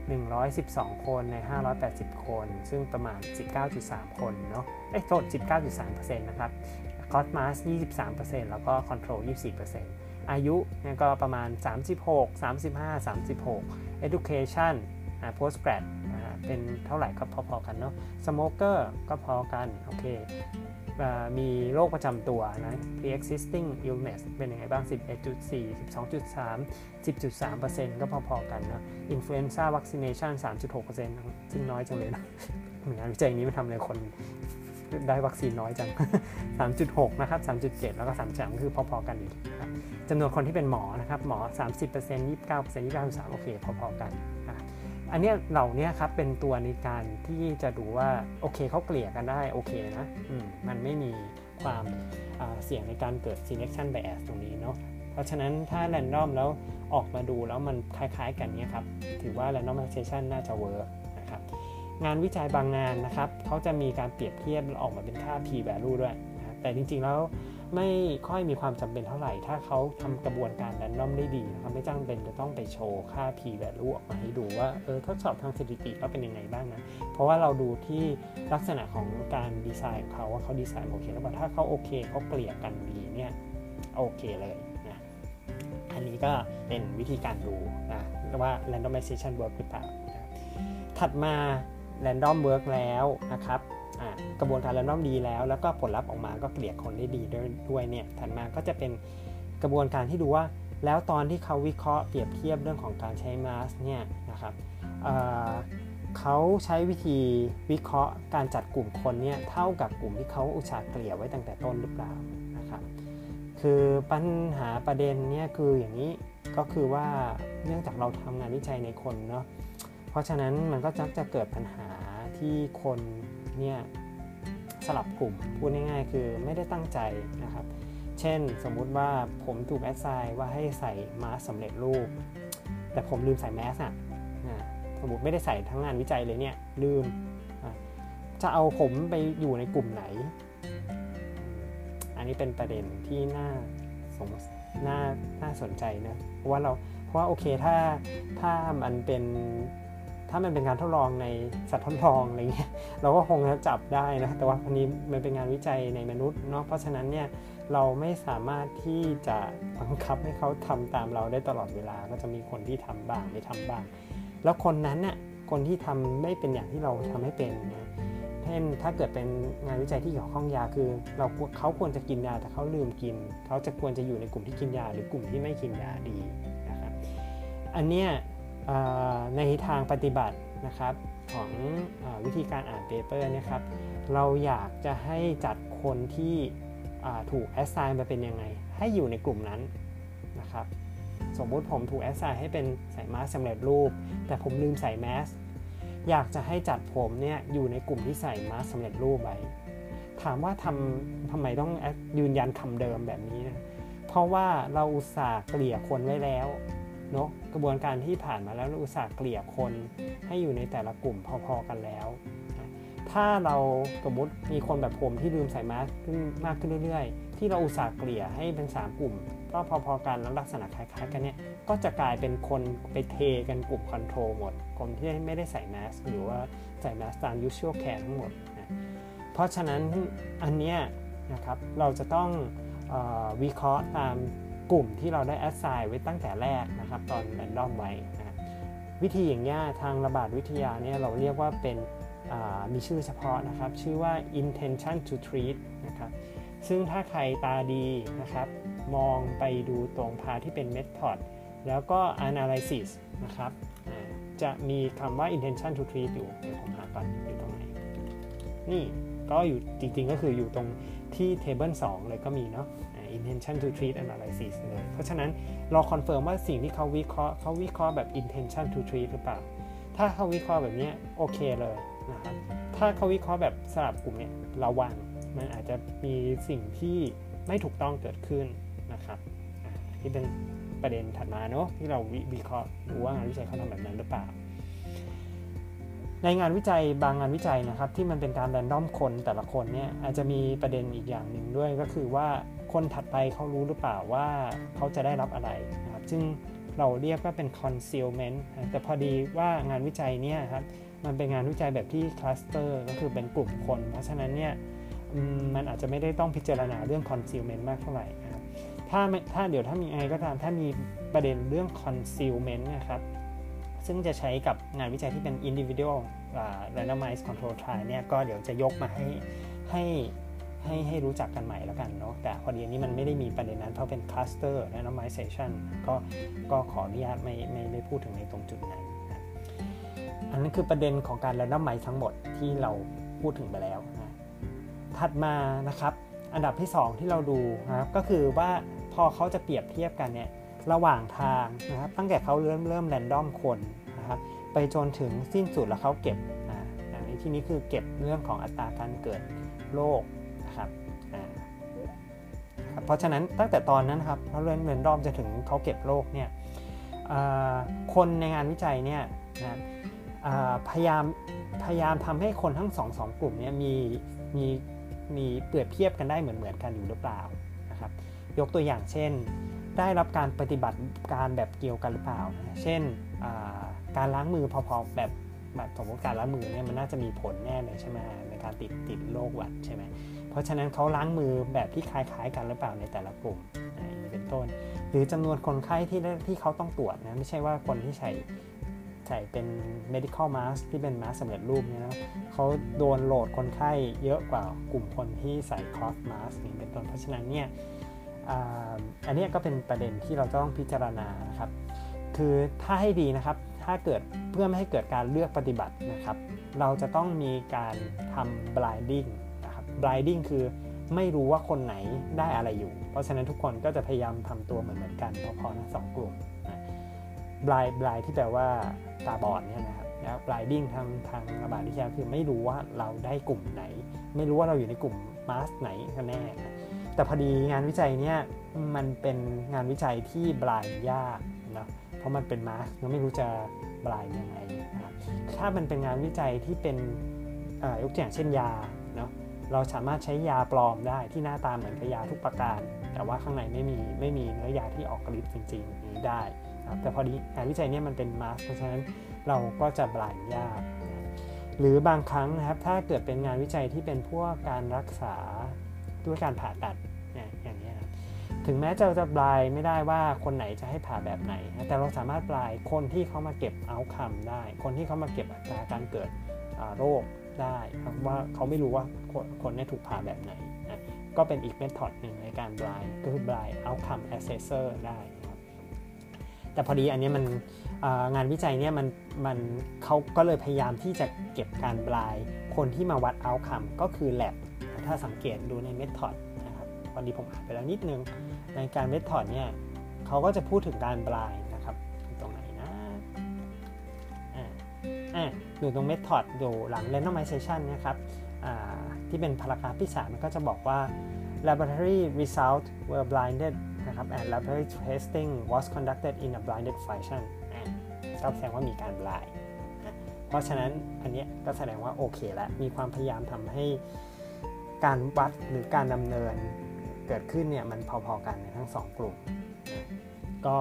หนึ่งร้อยสิบสองคนในห้าร้อยแปดสิบคนซึ่งประมาณ สิบเก้าจุดสาม คนเนาะเอ้ยโทษ สิบเก้าจุดสามเปอร์เซ็นต์ นะครับ cloth mask ยี่สิบสามเปอร์เซ็นต์ แล้วก็ control ยี่สิบสี่เปอร์เซ็นต์อายุเนี่ยก็ประมาณสามสิบหก สามสิบห้า สามสิบหก education อ่า postgrad อ่าเป็นเท่าไหร่ก็พอๆกันเนาะ smoker ก็พอกันโอเคอ่ามีโรคประจำตัวนะ pre-existing illness เป็นยังไงบ้าง สิบเอ็ดจุดสี่ สิบสองจุดสาม สิบจุดสามเปอร์เซ็นต์ ก็พอๆกันเนาะ influenza vaccination สามจุดหกเปอร์เซ็นต์ ซึ่งน้อยจังเลยนะงานวิจัยนี้มันทำอะไรคนได้วัคซีนน้อยจัง สามจุดหก นะครับ สามจุดเจ็ด แล้วก็ สามจุดสาม คือพอๆกันอีกนะครับจำนวนคนที่เป็นหมอนะครับหมอ สามสิบเปอร์เซ็นต์ ยี่สิบเก้าเปอร์เซ็นต์ ยี่สิบเก้า สามโอเคพอๆกันนะอันนี้เหล่านี้ครับเป็นตัวในการที่จะดูว่าโอเคเขาเกลี่ยกันได้โอเคนะอืมมันไม่มีความเสี่ยงในการเกิด selection bias ตรงนี้เนาะเพราะฉะนั้นถ้า random แล้วออกมาดูแล้วมันคล้ายๆกันเนี่ยครับถือว่า randomization น่าจะเวิร์คนะครับงานวิจัยบางงานนะครับเขาจะมีการเปรียบเทียบออกมาเป็นค่า p value ด้วยนะแต่จริงๆแล้วไม่ค่อยมีความจำเป็นเท่าไหร่ถ้าเขาทำกระบวนการแรนดอมได้ดีนะครับไม่จำเป็นจะต้องไปโชว์ค่า p value ออกมาให้ดูว่าเออทดสอบทางสถิติเขาเป็นยังไงบ้างนะเพราะว่าเราดูที่ลักษณะของการดีไซน์ของเขาว่าเขาดีไซน์โอเคแล้วถ้าเขาโอเคเขาเกลี่ยกันดีเนี่ยโอเคเลยนะ อันนี้ก็เป็นวิธีการดูนะว่า randomization work หรือเปล่านะถัดมา random work แล้วนะครับกระบวนการ random ดีแล้วแล้วก็ผลลัพธ์ออกมาก็เกลี่ยคนได้ดีด้วยเนี่ยถัดมาก็จะเป็นกระบวนการที่ดูว่าแล้วตอนที่เขาวิเคราะห์เปรียบเทียบเรื่องของการใช้ mask เนี่ยนะครับเขาใช้วิธีวิเคราะห์การจัดกลุ่มคนเนี่ยเท่ากับกลุ่มที่เขาอุตส่าห์เกลี่ยไว้ตั้งแต่ต้นหรือเปล่านะครับคือปัญหาประเด็นเนี่ยคืออย่างนี้ก็คือว่าเนื่องจากเราทำงานวิจัยในคนเนาะเพราะฉะนั้นมันก็จักจะเกิดปัญหาที่คนเนี่ยสลับกลุ่มพูดง่ายๆคือไม่ได้ตั้งใจนะครับเช่นสมมุติว่าผมถูกแอสไซน์ว่าให้ใส่มาสก์สำเร็จรูปแต่ผมลืมใส่แมสอะสมมติไม่ได้ใส่ทั้งงานวิจัยเลยเนี่ยลืมจะเอาผมไปอยู่ในกลุ่มไหนอันนี้เป็นประเด็นที่น่าสงน่าน่าสนใจนะเพราะว่าเราเพราะว่าโอเคถ้าถ้ามันเป็นถ้ามันเป็นการทดลองในสัตว์ทดลองอะไรเงี้ยเราก็คงจะจับได้นะแต่ว่าอันนี้มันเป็นงานวิจัยในมนุษย์เนาะเพราะฉะนั้นเนี่ยเราไม่สามารถที่จะบังคับให้เขาทำตามเราได้ตลอดเวลาก็จะมีคนที่ทำบ้างไม่ทำบ้างแล้วคนนั้นน่ะคนที่ทำไม่เป็นอย่างที่เราทำให้เป็นนะเช่นถ้าเกิดเป็นงานวิจัยที่เกี่ยวข้องยาคือเราเขาควรจะกินยาแต่เขาลืมกินเขาจะควรจะอยู่ในกลุ่มที่กินยาหรือกลุ่มที่ไม่กินยาดีนะครับอันเนี้ยในทางปฏิบัตินะครับของวิธีการอ่านเปเปอร์นะครับเราอยากจะให้จัดคนที่ถูกแอสไซน์มาเป็นยังไงให้อยู่ในกลุ่มนั้นนะครับสมมุติผมถูกแอสไซน์ให้เป็นใส่มาสก์สำเร็จรูปแต่ผมลืมใส่แมสอยากจะให้จัดผมเนี่ยอยู่ในกลุ่มที่ใส่มาสก์สำเร็จรูปไว้ถามว่าทำทำไมต้องยืนยันคำเดิมแบบนี้นะเพราะว่าเราอุตส่าห์เกลี่ยคนไว้แล้วเนาะกระบวนการที่ผ่านมาแล้วเราอุตส่าห์เกลี่ยคนให้อยู่ในแต่ละกลุ่มพอๆกันแล้วถ้าเราสมมติมีคนแบบผมที่ลืมใส่มาสก์มากขึ้นเรื่อยๆที่เราอุตส่าห์เกลี่ยให้เป็นสามกลุ่มก็พอๆกันแล้วลักษณะคล้ายๆกันเนี่ยก็จะกลายเป็นคนไปเทกันกลุ่มคอนโทรลหมดกลุ่มที่ไม่ได้ใส่แมสหรือว่าใส่แมสตาม usual care ทั้งหมดนะเพราะฉะนั้นอันเนี้ยนะครับเราจะต้องเอ่อวิเคราะห์ตามกลุ่มที่เราได้แอสไซน์ไว้ตั้งแต่แรกนะครับตอนแรนดอมไว้นะวิธีอย่างเงี้ยทางระบาดวิทยาเนี่ยเราเรียกว่าเป็นมีชื่อเฉพาะนะครับชื่อว่า intention to treat นะครับซึ่งถ้าใครตาดีนะครับมองไปดูตรงพาที่เป็น method แล้วก็ analysis นะครับจะมีคำว่า intention to treat อยู่เดี๋ยวผมหาก่อนอยู่ตรงไหนนี่ก็อยู่จริงๆก็คืออยู่ตรงที่ table สองเลยก็มีเนาะ intention to treat analysis เลยเพราะฉะนั้นเราคอนเฟิร์มว่าสิ่งที่เขาวิเคราะห์เขาวิเคราะห์แบบ intention to treat หรือเปล่าถ้าเขาวิเคราะห์แบบนี้โอเคเลยนะครับถ้าเขาวิเคราะห์แบบสลับกลุ่มเนี่ยระวังมันอาจจะมีสิ่งที่ไม่ถูกต้องเกิดขึ้นนะครับที่เป็นประเด็นถัดมาเนาะที่เราวิเคราะห์ดูว่างานวิจัยเขาทำแบบนั้นหรือเปล่าในงานวิจัยบางงานวิจัยนะครับที่มันเป็นการแรนดอมคนแต่ละคนเนี่ยอาจจะมีประเด็นอีกอย่างหนึ่งด้วยก็คือว่าคนถัดไปเขารู้หรือเปล่าว่าเขาจะได้รับอะไรนะครับซึ่งเราเรียกว่าเป็น concealment แต่พอดีว่างานวิจัยเนี่ยครับมันเป็นงานวิจัยแบบที่คลัสเตอร์ก็คือเป็นกลุ่มคนเพราะฉะนั้นเนี่ยมันอาจจะไม่ได้ต้องพิจารณาเรื่อง concealment มากเท่าไหร่นะครับถ้าถ้าเดี๋ยวถ้ามีอะไรก็ตามถ้ามีประเด็นเรื่อง concealment นะครับซึ่งจะใช้กับงานวิจัยที่เป็น individual randomized control trial เนี่ยก็เดี๋ยวจะยกมาให้ให้ให้ให้รู้จักกันใหม่แล้วกันเนาะแต่พอดีอันนี้มันไม่ได้มีประเด็นนั้นเพราะเป็น cluster randomization ก็ก็ขออนุญาตไม่ไม่ไม่พูดถึงในตรงจุดนั้นนะอันนั้นคือประเด็นของการ randomize ทั้งหมดที่เราพูดถึงไปแล้วนะถัดมานะครับอันดับที่สองที่เราดูนะครับก็คือว่าพอเขาจะเปรียบเทียบกันเนี่ยระหว่างทางนะครับตั้งแต่เขาเริ่มเริ่มแรนดอมคนนะครับไปจนถึงสิ้นสุดแล้วเขาเก็บอ่าในที่นี้คือเก็บเรื่องของอัตราการเกิดโรคนะครับอ่าเพราะฉะนั้นตั้งแต่ตอนนั้นครับเขาเริ่มแรนดอมจะถึงเขาเก็บโรคเนี่ยคนในงานวิจัยเนี่ยนะพยายามพยายามทำให้คนทั้งสองสองกลุ่มเนี่ยมีมีมีเปรียบเทียบกันได้เหมือนๆกันอยู่หรือเปล่านะครับยกตัวอย่างเช่นได้รับการปฏิบัติการแบบเกี่ยวกันหรือเปล่านะเช่นการล้างมือพอๆแบบแบบสมมติการล้างมือเนี่ยมันน่าจะมีผลแน่เลยใช่ไหมในการติดติดโรคหวัดใช่ไหมเพราะฉะนั้นเขาล้างมือแบบที่คล้ายๆกันหรือเปล่าในแต่ละกลุ่มนะเป็นต้น หรือจำนวนคนไข้ที่ที่เขาต้องตรวจนะไม่ใช่ว่าคนที่ใช้ใช้เป็น medical mask ที่เป็น mask สำเร็จรูปเนี่ยนะเขาโดนโหลดคนไข้เยอะกว่ากลุ่มคนที่ใส่ cloth mask นี่เป็นต้นเพราะฉะนั้นเนี่ยอันนี้ก็เป็นประเด็นที่เราต้องพิจารณานะครับคือถ้าให้ดีนะครับถ้าเกิดเพื่อไม่ให้เกิดการเลือกปฏิบัตินะครับเราจะต้องมีการทำ blinding นะครับ blinding คือไม่รู้ว่าคนไหนได้อะไรอยู่เพราะฉะนั้นทุกคนก็จะพยายามทำตัวเหมือนเหมือนกันพอๆนะสองกลุ่มนะบลายบลายที่แปลว่าตาบอดเนี่ยนะครับแล้วบลายดิ้งทางทางระบาดวิทยาคือไม่รู้ว่าเราได้กลุ่มไหนไม่รู้ว่าเราอยู่ในกลุ่มมาสไหนกันแน่แต่พอดีงานวิจัยเนี่ยมันเป็นงานวิจัยที่บลายยากนะเพราะมันเป็นมาสเราไม่รู้จะบลายยังไงนะครับถ้ามันเป็นงานวิจัยที่เป็นยกตัวอย่างเช่นยาเนาะเราสามารถใช้ยาปลอมได้ที่หน้าตาเหมือนกับยาทุกประการแต่ว่าข้างในไม่มีไม่มีเนื้อยาที่ออกฤทธิ์จริงๆนี้ได้ครับแต่พอดีงานวิจัยเนี่ยมันเป็นมาสเพราะฉะนั้นเราก็จะบลายยากหรือบางครั้งนะครับถ้าเกิดเป็นงานวิจัยที่เป็นพวกการรักษาด้วยการผ่าตัดเนี่ยอย่างนี้นะถึงแม้เราจะบลายไม่ได้ว่าคนไหนจะให้ผ่าแบบไหนแต่เราสามารถบลายคนที่เขามาเก็บเอาท์คัมได้คนที่เขามาเก็บอัตราการเกิดโรคได้ครับว่าเขาไม่รู้ว่าคนได้ถูกผ่าแบบไหนนะก็เป็นอีกเมธอดหนึ่งในการบลายก็คือบลายเอาท์คัมแอสเซสเซอร์ได้ครับแต่พอดีอันนี้มันงานวิจัยเนี่ยมันมันเขาก็เลยพยายามที่จะเก็บการบลายคนที่มาวัดเอาท์คัมก็คือแลบถ้าสังเกตดูในเมธอดนะครับพอดีผมอ่านไปแล้วนิดนึงในการเมธอดเนี่ยเขาก็จะพูดถึงการบลายนะครับตรงไหนนะอ่าอ่าดูตรง method ดูหลัง randomization นะครับที่เป็นพารากราฟที่สามมันก็จะบอกว่า laboratory results were blinded นะครับ and laboratory testing was conducted in a blinded fashion ก็แสดงว่ามีการบลายเพราะฉะนั้นอันนี้ก็แสดงว่าโอเคแล้วมีความพยายามทำให้การวัดหรือการดำเนินเกิดขึ้นเนี่ยมันพอๆกันในทั้งสองกลุ่มก็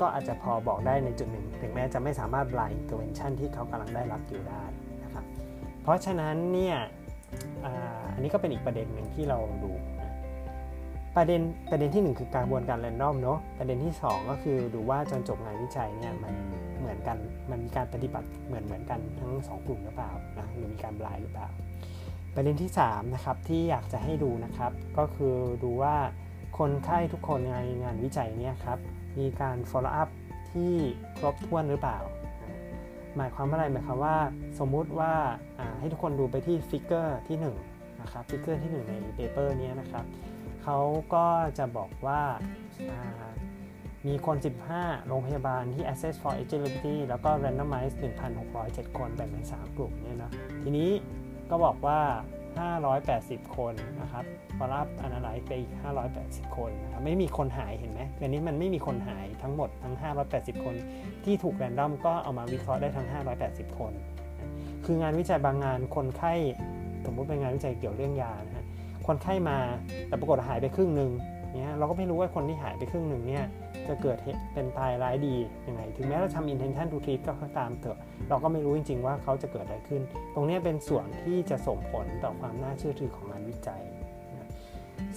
ก็อาจจะพอบอกได้ในจุดหนึ่งถึงแม้จะไม่สามารถบลาย intervention ที่เขากำลังได้รับอยู่ได้นะครับเพราะฉะนั้นเนี่ย อ, อันนี้ก็เป็นอีกประเด็นหนึ่งที่เราดูนะประเด็นประเด็นที่หนึ่งคือกระบวนการ random เนาะประเด็นที่สองก็คือดูว่าจนจบงานวิจัยเนี่ยมันเหมือนกันมันมีการปฏิบัติเหมือนเหมือนกันทั้งสองกลุ่มหรือเปล่านะหรือมีการบลายหรือเปล่าประเด็นที่สามนะครับที่อยากจะให้ดูนะครับก็คือดูว่าคนไข้ทุกคนในงานวิจัยเนี่ยครับมีการ follow up ที่ครบถ้วนหรือเปล่าหมายความว่าอะไรหมายความว่าสมมุติว่าให้ทุกคนดูไปที่ฟิกเกอร์ที่หนึ่งนะครับฟิกเกอร์ที่หนึ่งในเปเปอร์นี้นะครับเขาก็จะบอกว่ามีคนสิบห้าโรงพยาบาลที่ assess for eligibility แล้วก็ randomize หนึ่งพันหกร้อยเจ็ด คนแบ่งเป็นสามกลุ่มเนี่ยนะทีนี้ก็บอกว่าห้าร้อยแปดสิบคนนะครับพอรับอนาลัยไปอีกห้าร้อยแปดสิบคนนะครับไม่มีคนหายเห็นไหมอันนี้มันไม่มีคนหายทั้งหมดทั้งห้าร้อยแปดสิบคนที่ถูกแรนดอมก็เอามาวิเคราะห์ได้ทั้งห้าร้อยแปดสิบคนคืองานวิจัยบางงานคนไข้สมมุติเป็นงานวิจัยเกี่ยวเรื่องยานะฮะคนไข้มาแต่ปรากฏหายไปครึ่งนึงเนี่ยเราก็ไม่รู้ว่าคนที่หายไปครึ่งนึงเนี่ยจะเกิดเป็นตายร้ายดียังไงถึงแม้เราทำ intention to treat ก็ตามเถอะเราก็ไม่รู้จริงๆว่าเขาจะเกิดอะไรขึ้นตรงนี้เป็นส่วนที่จะส่งผลต่อความน่าเชื่อถือของงานวิจัยนะ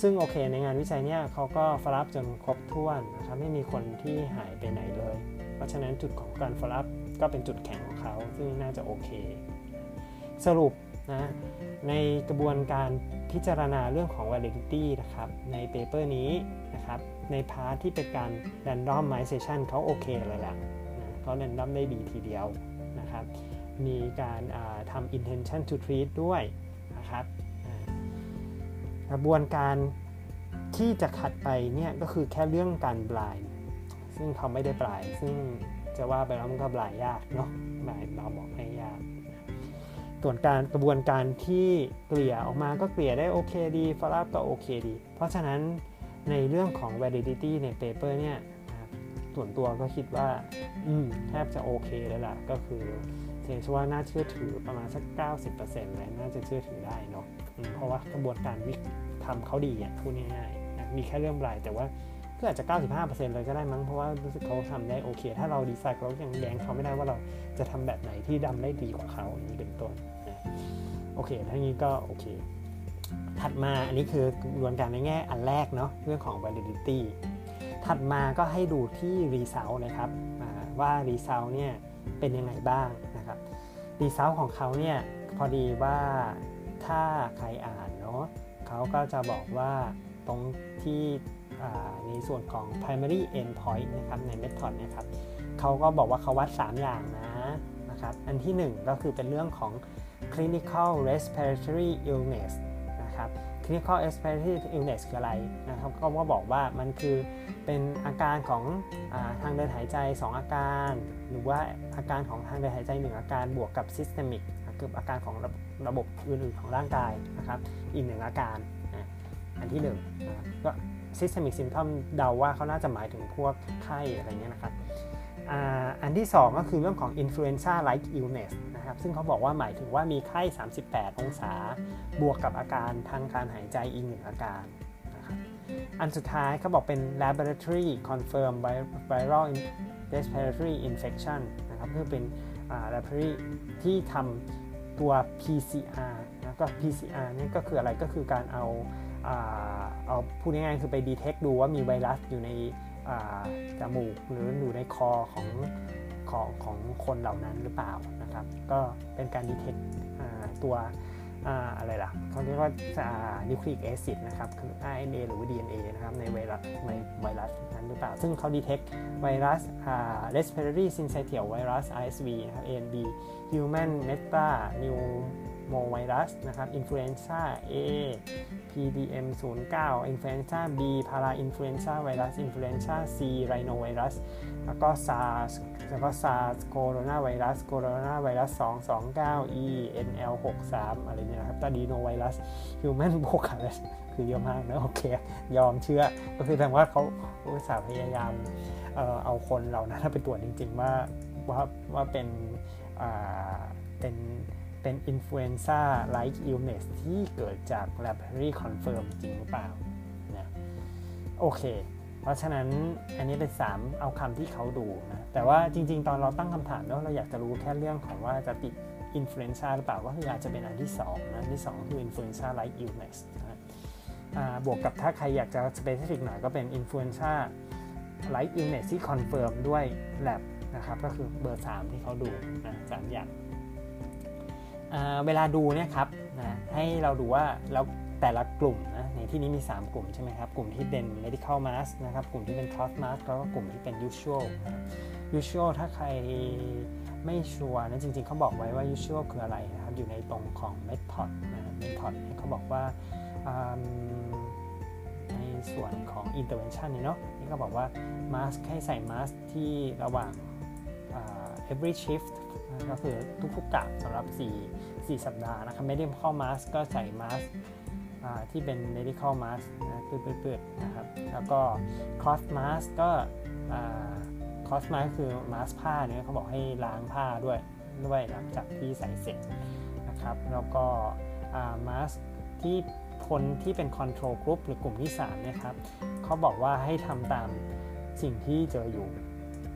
ซึ่งโอเคในงานวิจัยเนี่ยเขาก็ follow up จนครบถ้วนนะครับไม่มีคนที่หายไปไหนเลยเพราะฉะนั้นจุดของการ follow up ก็เป็นจุดแข็งของเขาซึ่งน่าจะโอเคสรุปนะในกระบวนการพิจารณาเรื่องของ validity นะครับในเปเปอร์นี้นะครับในพาร์ทที่เป็นการ randomization เขาโอเคเลยแหละนะเขา random ได้ดีทีเดียวนะครับมีการทำ intention to treat ด้วยนะครับกระบวนการที่จะขัดไปเนี่ยก็คือแค่เรื่องการบลายซึ่งเขาไม่ได้บลายซึ่งจะว่าไปแล้วมันก็บลายยากเนาะบลายเราบอกให้ยากส่วนการกระบวนการที่เกลี่ยออกมาก็เกลี่ยได้โอเคดี follow up ก็โอเคดีเพราะฉะนั้นในเรื่องของ validity ใน paper เนี่ยส่วนตัวก็คิดว่าอืมแทบจะโอเคแล้วล่ะก็คือเชื่อว่าน่าเชื่อถือประมาณสัก เก้าสิบเปอร์เซ็นต์ เลยน่าจะเชื่อถือได้เนาะเพราะว่ากระบวนการวิทำเขาดีอ่ะพูดง่ายๆนะมีแค่เรื่องบลายแต่ว่าก็อาจจะ เก้าสิบห้าเปอร์เซ็นต์ เลยก็ได้มั้งเพราะว่ารู้สึกเขาทำได้โอเคถ้าเราดีไซน์เขาอย่างแดงเขาไม่ได้ว่าเราจะทำแบบไหนที่ดำได้ดีกว่าเขาอย่างนี้เป็นต้นนะโอเคทั้งนี้ก็โอเค ถัดมาอันนี้คือกระบวนการในแง่อันแรกเนาะเรื่องของ validity ถัดมาก็ให้ดูที่ result นะครับว่า result เนี่ยเป็นยังไงบ้างนะครับ result ของเขาเนี่ยพอดีว่าถ้าใครอ่านเนาะเขาก็จะบอกว่าตรงที่ในส่วนของ primary endpoint นะครับใน method นะครับเขาก็บอกว่าเขาวัดสามอย่างนะนะครับอันที่หนึ่งก็คือเป็นเรื่องของ clinical respiratory illness clinical respiratory illness คืออะไรนะครับก็บอกว่ามันคือเป็นอาการของอาทางเดินหายใจสองอาการหรือว่าอาการของทางเดินหายใจหนึ่งอาการบวกกับ systemic คืออาการของระบบอื่นๆของร่างกายนะครับอีกหนึ่งอาการอันที่หนึ่งนะครับก็ systemic symptom เดาว่าเขาน่าจะหมายถึงพวกไข้อะไรเงี้ยนะครับอ่าอันที่สองก็คือเรื่องของ influenza like illness นะครับซึ่งเขาบอกว่าหมายถึงว่ามีไข้สามสิบแปดองศาบวกกับอาการทางการหายใจอีกหนึ่งอาการนะครับอันสุดท้ายเขาบอกเป็น laboratory confirmed viral respiratory infection นะครับคือเป็นอ่า laboratory ที่ทำตัว พี ซี อาร์ นะก็ พี ซี อาร์ นี่ก็คืออะไรก็คือการเอาอ่าเอาพูดง่ายๆคือไป detect ดูว่ามีไวรัสอยู่ในจมูกหรืออยู่ในคอของของของคนเหล่านั้นหรือเปล่านะครับก็เป็นการดีเทคตัวอะไรล่ะเขาเรียกว่านิวคลีอิกแอซิดนะครับคือ อาร์ เอ็น เอ หรือว่า ดี เอ็น เอ นะครับในไวรัสในไวรัสนั้นหรือเปล่าซึ่งเขาดีเทคไวรัส respiratory syncytial virus อาร์ เอส วี นะครับ เอ เอ็น บี human meta pneumovirus นะครับ influenza Aพี ดี เอ็ม ศูนย์ เก้า influenza B para influenza virus influenza C rhinovirus แล้วก็ SARS แล้วก็ SARS coronavirus coronavirus สอง สอง เก้า E เอ็น แอล หก สาม อะไรเนี่ยนะครับ adenovirus human boccarus คือเยอะมากนะโอเคยอมเชื่อก็คือแสดงว่าเขาอุตส่าห์พยายามเอ่อเอาคนเหล่านั้นไปตรวจจริงๆว่าว่าว่าเป็นอ่าเป็นเป็น influenza like illness ที่เกิดจาก laboratory confirm จริงหรือเปล่านะโอเคเพราะฉะนั้นอันนี้เป็นสามเอาคำที่เขาดูนะแต่ว่าจริงๆตอนเราตั้งคำถามแล้วเราอยากจะรู้แค่เรื่องของว่าจะติด influenza หรือเปล่าว่าคืออาจจะเป็นอันที่สองนะอันที่สองคือ influenza like illness นะบวกกับถ้าใครอยากจะ specific หน่อยก็เป็น influenza like illness ที่ confirm ด้วย lab นะครับก็คือเบอร์สามที่เขาดูนะสามอย่างเวลาดูเนี่ยครับนะให้เราดูว่าแล้วแต่ละกลุ่มนะในที่นี้มีสามกลุ่มใช่ไหมครับกลุ่มที่เป็น medical mask นะครับกลุ่มที่เป็น cloth mask แล้วก็กลุ่มที่เป็น usual usual ถ้าใครไม่ชัวร์นะจริงๆเขาบอกไว้ว่า usual คืออะไรนะครับอยู่ในตรงของ method นะ method เขาบอกว่าในส่วนของ intervention นี่เนาะนี่ก็บอกว่า mask ให้ใส่ mask ที่ระหว่าง every shiftก็คือทุกๆกะสำหรับสี่ สี่สัปดาห์นะครับ medical mask ก็ใส่ mask ที่เป็น medical mask นะคือเปิดๆนะครับแล้วก็ cloth mask ก็ cloth mask คือ mask ผ้าเนี่ยเขาบอกให้ล้างผ้าด้วยด้วยหลังจากที่ใส่เสร็จนะครับแล้วก็ mask ที่คนที่เป็น control group หรือกลุ่มที่สามนะครับเขาบอกว่าให้ทำตามสิ่งที่เจออยู่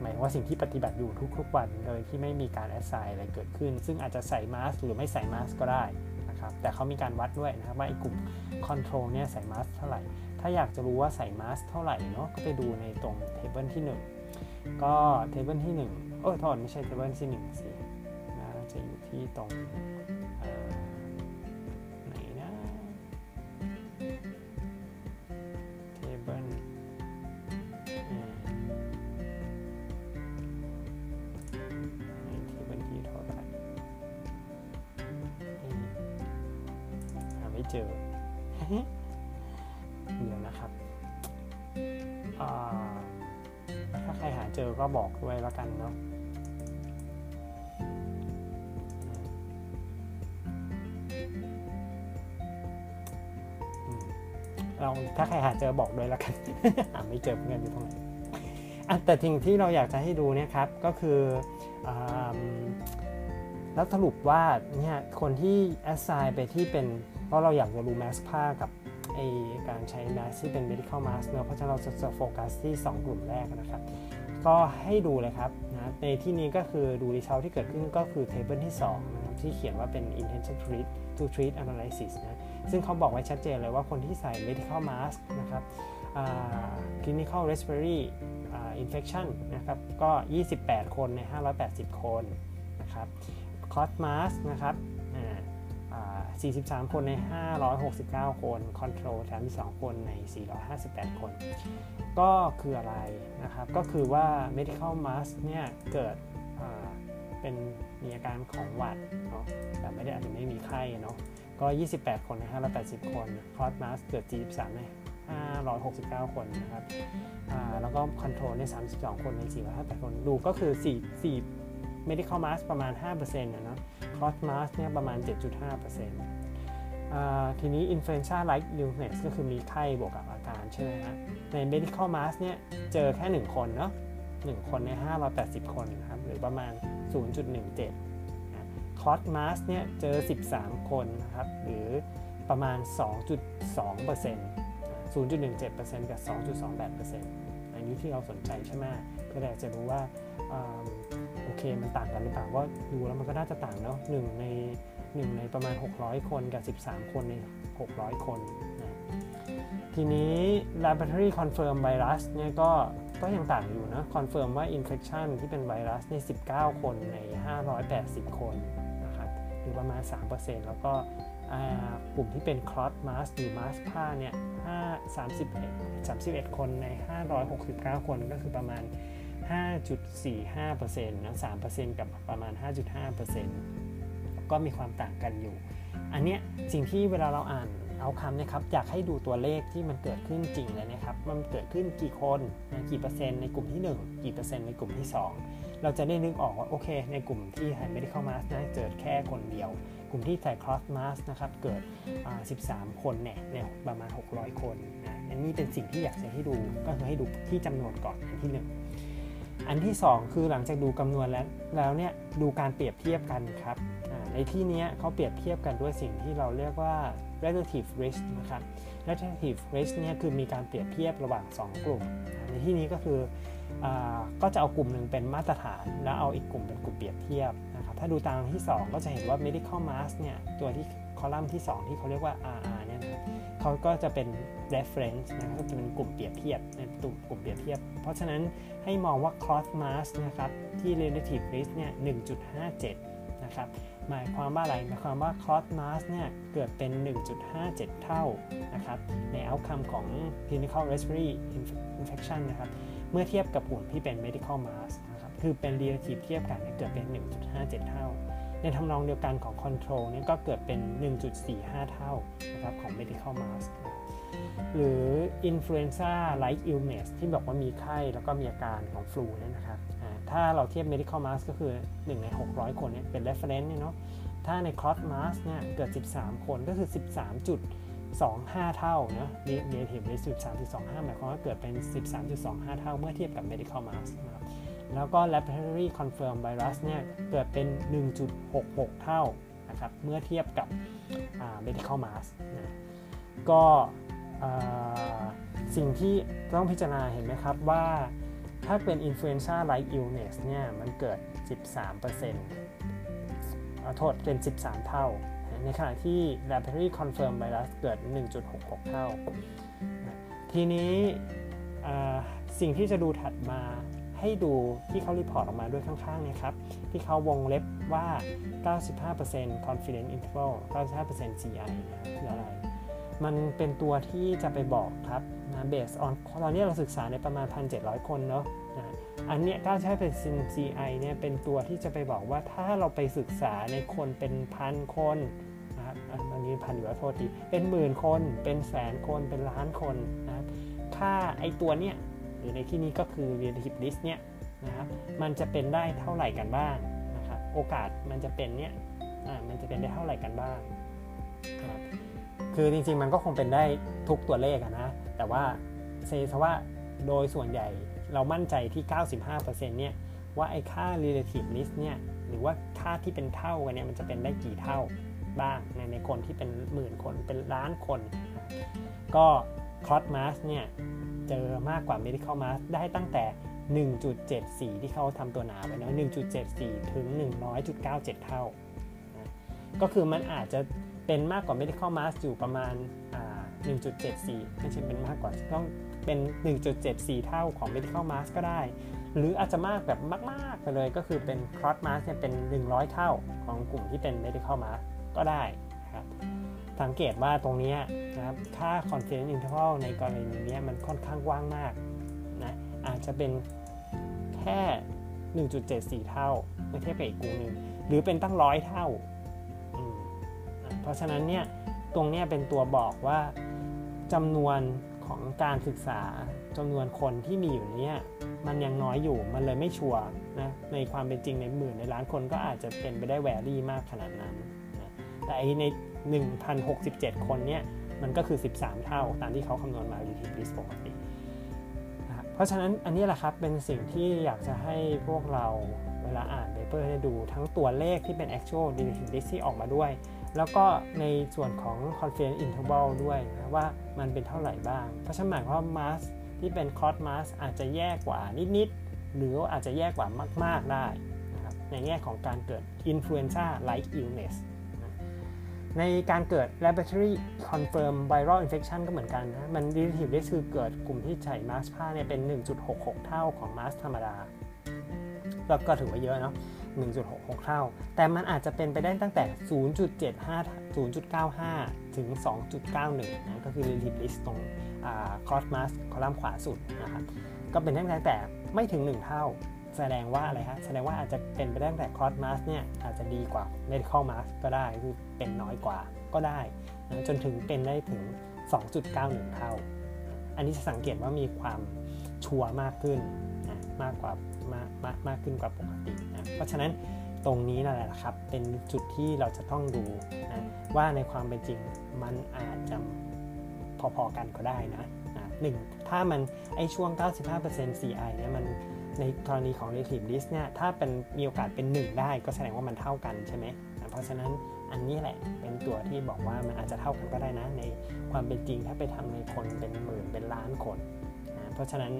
หมายว่าสิ่งที่ปฏิบัติอยู่ทุกๆวันโดยที่ไม่มีการแอสไซน์อะไรเกิดขึ้นซึ่งอาจจะใส่มาสก์หรือไม่ใส่มาสก์ก็ได้นะครับแต่เขามีการวัดด้วยนะครับว่าไอ้กลุ่มคอนโทรลเนี่ยใส่มาสก์เท่าไหร่ถ้าอยากจะรู้ว่าใส่มาสก์เท่าไหร่เนาะก็ไปดูในตรงเทเบิลที่หนึ่งก็เทเบิลที่หนึ่งเอ้ยโทษไม่ใช่เทเบิลที่หนึ่งสินะจะอยู่ที่ตรงไหนนะเทเบิลเจอเดี๋ยวนะครับถ้าใครหาเจอก็บอกด้วยละกันเนาะเราถ้าใครหาเจอบอกด้วยละกันหาไม่เจอเงินอยู่ตรงไหนแต่สิ่งที่เราอยากจะให้ดูเนี่ยครับก็คือแล้วสรุปว่าเนี่ยคนที่แอสไซน์ไปที่เป็นเพราะเราอยากจะรู้แมสผ้ากับไอการใช้แมสที่เป็น medical mask เนอะเพราะฉะนั้นเราจะโฟกัสที่สองกลุ่มแรกนะครับ ก็ให้ดูเลยครับนะในที่นี้ก็คือดู result ที่เกิดขึ้นก็คือ table ที่สองนะครับที่เขียนว่าเป็น intention to treat to treat analysis นะซึ่งเขาบอกไว้ชัดเจนเลยว่าคนที่ใส่ medical mask นะครับ uh, clinical respiratory uh, infection นะครับก็ยี่สิบแปดคนในห้าร้อยแปดสิบคนนะครับ cloth mask นะครับสี่สิบสามคนในห้าร้อยหกสิบเก้าคนคอนโทรลสามสิบสองคนในสี่ร้อยห้าสิบแปดคนก็คืออะไรนะครับก็คือว่า medical mask เนี่ยเกิดเป็นมีอาการของหวัดเนาะแต่ไม่ได้อาจจะไม่มีไข้เนาะก็ยี่สิบแปดคนในห้าร้อยแปดสิบคนคลอส mask เกิดสี่สิบสามในห้าร้อยหกสิบเก้าคนนะครับแล้วก็คอนโทรลในสามสิบสองคนในสี่ร้อยห้าสิบแปดคนดูก็คือสี่ สี่medical mask ประมาณ ห้าเปอร์เซ็นต์ นะเนาะ cloth mask เนี่ยประมาณ เจ็ดจุดห้าเปอร์เซ็นต์ อ่าทีนี้ influenza like illness ก็คือมีไข้บวกกับอาการใช่ไหมฮะใน medical mask เนี่ยเจอแค่หนึ่งคนเนาะหนึ่งคนในห้าร้อยแปดสิบคนนะครับหรือประมาณ ศูนย์จุดหนึ่งเจ็ด นะ cloth mask เนี่ยเจอสิบสามคนนะครับหรือประมาณ สองจุดสองเปอร์เซ็นต์ ศูนย์จุดหนึ่งเจ็ดเปอร์เซ็นต์ กับ สองจุดสองแปดเปอร์เซ็นต์ อันนี้ที่เราสนใจใช่ไหมเพื่อจะรู้ว่าโอเคมันต่างกันหรือเปล่าว่าดูแล้วมันก็น่าจะต่างเนาะหนึ่งในหนึ่งในประมาณหกร้อยคนกับสิบสามคนในหกร้อยคนนะทีนี้ laboratory confirm virus เนี่ยก็ก็ยังต่างอยู่นะ confirm ว่า infection ที่เป็นไวรัสในสิบเก้าคนในห้าร้อยแปดสิบคนนะครับหรือประมาณ สามเปอร์เซ็นต์ แล้วก็กลุ่มที่เป็น cloth mask หรือ mask ผ้าเนี่ยห้า สามสิบเอ็ด สามสิบเอ็ดคนในห้าร้อยหกสิบเก้าคนก็คือประมาณห้าจุดสี่ห้าเปอร์เซ็นต์ นะ สามเปอร์เซ็นต์ กับประมาณ ห้าจุดห้าเปอร์เซ็นต์ ก็มีความต่างกันอยู่อันเนี้ยสิ่งที่เวลาเราอ่านเอาคำนะครับอยากให้ดูตัวเลขที่มันเกิดขึ้นจริงเลยนะครับมันเกิดขึ้นกี่คนนะกี่เปอร์เซ็นต์ในกลุ่มที่หนึ่งกี่เปอร์เซ็นต์ในกลุ่มที่สองเราจะได้นึกออกว่าโอเคในกลุ่มที่ใส่ medical mask นะเกิดแค่คนเดียวกลุ่มที่ใส่ cloth mask นะครับเกิดอ่าสิบสามคนเนี่ยเนี่ยประมาณหกร้อยคนนะอันนี้เป็นสิ่งที่อยากจะให้ดูก็คือให้ดูที่จำนวนก่อนอันที่หนึ่งอันที่สองคือหลังจากดูคำนวณแล้วแล้วเนี่ยดูการเปรียบเทียบกันครับในที่นี้เขาเปรียบเทียบกันด้วยสิ่งที่เราเรียกว่า relative risk นะครับ relative risk เนี่ยคือมีการเปรียบเทียบระหว่างสองกลุ่มในที่นี้ก็คือก็จะเอากลุ่มหนึ่งเป็นมาตรฐานแล้วเอาอีกกลุ่มเป็นกลุ่มเปรียบเทียบนะครับถ้าดูตามที่สองก็จะเห็นว่า medical mask เนี่ยตัวที่คอลัมน์ที่สองที่เขาเรียกว่า อาร์ อาร์ เนี่ยนะเขาก็จะเป็น reference นะก็จะเป็นกลุ่มเปรียบเทียบในกลุ่มเปรียบเทียบเพราะฉะนั้นให้มองว่า cloth mask นะครับที่ relative risk เนี่ย หนึ่งจุดห้าเจ็ด นะครับหมายความว่าอะไรหมายความว่า cloth mask เนี่ยเกิดเป็น หนึ่งจุดห้าเจ็ด เท่านะครับใน outcome ของ clinical respiratory infection นะครับเมื่อเทียบกับกลุ่มที่เป็น medical mask นะครับคือเป็น relative เทียบกันเกิดเป็น หนึ่งจุดห้าเจ็ด เท่าในทำนองเดียวกันของ Control เนี่ยก็เกิดเป็น หนึ่งจุดสี่ห้า เท่านะครับของ Medical Mask หรือ Influenza Like Illness ที่บอกว่ามีไข้แล้วก็มีอาการของฟลูเนี่ยนะครับถ้าเราเทียบ Medical Mask ก็คือหนึ่งในหกร้อยคนเนี่ยเป็น Reference เนี่ยเนาะถ้าใน Cloth Mask เนี่ยเกิดสิบสามคนก็คือ สิบสามจุดสองห้า เท่านะ Relative Risk สิบสามจุดสองห้า หมายความว่าเกิดเป็น สิบสามจุดสองห้า เท่าเมื่อเทียบกับ Medical Mask นะครับแล้วก็ laboratory confirm virus เนี่ยเกิดเป็น หนึ่งจุดหกหก เท่านะครับเมื่อเทียบกับ medical mask นะก็สิ่งที่ต้องพิจารณาเห็นไหมครับว่าถ้าเป็น influenza like illness เนี่ยมันเกิด สิบสามเปอร์เซ็นต์ เอาโทษเป็นสิบสามเท่าในขณะที่ laboratory confirm virus เกิด หนึ่งจุดหกหก เท่าทีนี้สิ่งที่จะดูถัดมาให้ดูที่เขารีพอร์ตออกมาด้วยข้างๆนะครับที่เขาวงเล็บว่า เก้าสิบห้าเปอร์เซ็นต์ confidence interval เก้าสิบห้าเปอร์เซ็นต์ ซี ไอ นะคืออะไรมันเป็นตัวที่จะไปบอกครับนะ based on ตอนนี้เราศึกษาในประมาณ หนึ่งพันเจ็ดร้อย คนเนาะนะอันเนี้ย เก้าสิบห้าเปอร์เซ็นต์ ซี ไอ เนี่ยเป็นตัวที่จะไปบอกว่าถ้าเราไปศึกษาในคนเป็นพันคนนะครับอันนี้พันอยู่แล้วโทษทีเป็นหมื่นคนเป็นแสนคนเป็นล้านคนนะครับค่าไอ้ตัวเนี้ยหรือในที่นี้ก็คือ relative risk เนี่ยนะครับมันจะเป็นได้เท่าไหร่กันบ้างนะครับโอกาสมันจะเป็นเนี่ยอ่ามันจะเป็นได้เท่าไหร่กันบ้างครับคือจริงๆมันก็คงเป็นได้ทุกตัวเลขอ่ะนะแต่ว่าเซซะว่าโดยส่วนใหญ่เรามั่นใจที่ เก้าสิบห้าเปอร์เซ็นต์ เนี่ยว่าไอ้ค่า relative risk เนี่ยหรือว่าค่าที่เป็นเท่ากันเนี่ยมันจะเป็นได้กี่เท่าบ้างในในคนที่เป็นหมื่นคนเป็นล้านคนก็ cloth mask เนี่ยเจอมากกว่า medical mask ได้ตั้งแต่ หนึ่งจุดเจ็ดสี่ ที่เขาทำตัวหนาไปเนาะ หนึ่งจุดเจ็ดสี่ ถึง หนึ่งร้อยจุดเก้าเจ็ด เท่านะก็คือมันอาจจะเป็นมากกว่า medical mask อยู่ประมาณ หนึ่งจุดเจ็ดสี่ ไม่ใช่เป็นมากกว่าต้องเป็น หนึ่งจุดเจ็ดสี่ เท่าของ medical mask ก็ได้หรืออาจจะมากแบบมากๆไปเลยก็คือเป็น clot mask เนี่ยเป็นหนึ่งร้อยเท่าของกลุ่มที่เป็น medical mask ก็ได้นะครับสังเกตว่าตรงนี้นะครับค่า confidence interval ในกรณีนี้มันค่อนข้างกว้างมากนะอาจจะเป็นแค่ หนึ่งจุดเจ็ดสี่ เท่าเมื่อเทียบกับอีกกลุ่มนึงหรือเป็นตั้งหนึ่งร้อยเท่าเพราะฉะนั้นเนี่ยตรงนี้เป็นตัวบอกว่าจำนวนของการศึกษาจำนวนคนที่มีอยู่เนี่ยมันยังน้อยอยู่มันเลยไม่ชัวร์นะในความเป็นจริงในหมื่นในล้านคนก็อาจจะเป็นไปได้แวรี่มากขนาดนั้นนะแต่ไอ้ในหนึ่งพันหกสิบเจ็ดคนเนี่ยมันก็คือสิบสามเท่าตามที่เขาคำนวณมาอยู่ที่ปกตินะเพราะฉะนั้นอันนี้แหละครับเป็นสิ่งที่อยากจะให้พวกเราเวลาอ่านเปเปอร์ให้ดูทั้งตัวเลขที่เป็น actual dependency ออกมาด้วยแล้วก็ในส่วนของ confidence interval ด้วยนะว่ามันเป็นเท่าไหร่บ้างเพราะฉะนั้นหมายความว่า mass ที่เป็น clot mass อาจจะแย่กว่านิดๆหรืออาจจะแย่กว่ามากๆได้นะครับในแง่ของการเกิด influenza like illnessในการเกิด laboratory confirm viral infection ก็เหมือนกันนะมัน relative risk คือเกิดกลุ่มที่ใส่มาสก์ผ้าเนี่ยเป็น หนึ่งจุดหกหก เท่าของมาสก์ธรรมดาแล้วก็ถือว่าเยอะเนาะ หนึ่งจุดหกหก เท่าแต่มันอาจจะเป็นไปได้ตั้งแต่ ศูนย์จุดเจ็ดห้า ศูนย์จุดเก้าห้า ถึง สองจุดเก้าหนึ่ง นะก็คือ relative risk ตรง cross mask คอลัมน์ขวาสุดนะครับก็เป็นตั้งแต่ไม่ถึงหนึ่งเท่าแสดงว่าอะไรฮะแสดงว่าอาจจะเป็นไปได้แต่ clot mask เนี่ยอาจจะดีกว่า medical mask ก็ได้คือเป็นน้อยกว่าก็ได้นะจนถึงเป็นได้ถึง สองจุดเก้าหนึ่ง เท่าอันนี้จะสังเกตว่ามีความชัวร์มากขึ้นนะมากกว่ามากมากมากขึ้นกว่าปกตินะเพราะฉะนั้นตรงนี้นั่นแหละครับเป็นจุดที่เราจะต้องดูนะว่าในความเป็นจริงมันอาจจะพอๆกันก็ได้นะหนึ่งถ้ามันไอช่วง เก้าสิบห้าเปอร์เซ็นต์ ซี ไอ เนี่ยมันในกรณีของ relative risk เนี่ยถ้าเป็นมีโอกาสเป็นหนึ่งได้ก็แสดงว่ามันเท่ากันใช่ไหมนะเพราะฉะนั้นอันนี้แหละเป็นตัวที่บอกว่ามันอาจจะเท่ากันก็ได้นะในความเป็นจริงถ้าไปทำในคนเป็นหมื่นเป็นล้านคนนะเพราะฉะนั้น